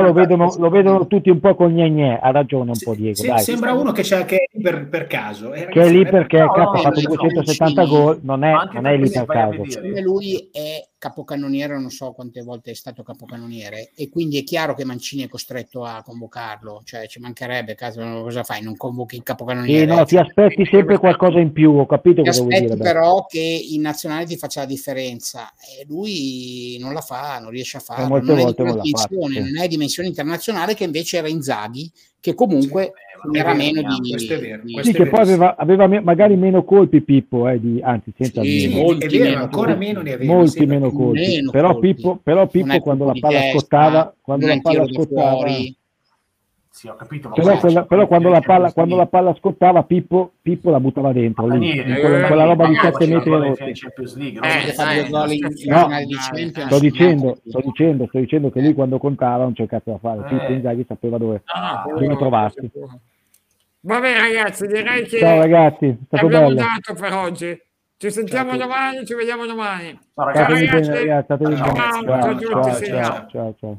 lo vedono tutti un po' con gnè, ha ragione un po' Diego, dai. Sembra uno che c'è che per caso, ragazzi, che è lì perché ha fatto 270 gol, non è lì per caso. Lui è capocannoniere, non so quante volte è stato capocannoniere, e quindi è chiaro che Mancini è costretto a convocarlo, cioè ci mancherebbe, caso, cosa fai, non convochi il capocannoniere? No, ti aspetti sempre qualcosa in più, ho capito cosa vuol dire. Però che in nazionale ti faccia la differenza, e lui non la fa, non riesce a farla, non è dimensione internazionale, che invece era Inzaghi, che comunque era meno di... Sì, che poi aveva magari meno colpi Pippo, molti meno colpi. Però Pippo quando la palla scottava... Sì, ho capito, ma però quando la palla scottava Pippo la buttava dentro quella roba di 7 metri rotti. Sto dicendo che lui quando contava non c'è cazzo da fare, Pippo Inzaghi sapeva dove trovarsi. Vabbè ragazzi, direi che ciao ragazzi, è stato bello. Dato per oggi. Ci sentiamo domani, ci vediamo domani. Ciao ragazzi, ciao a tutti. Ciao.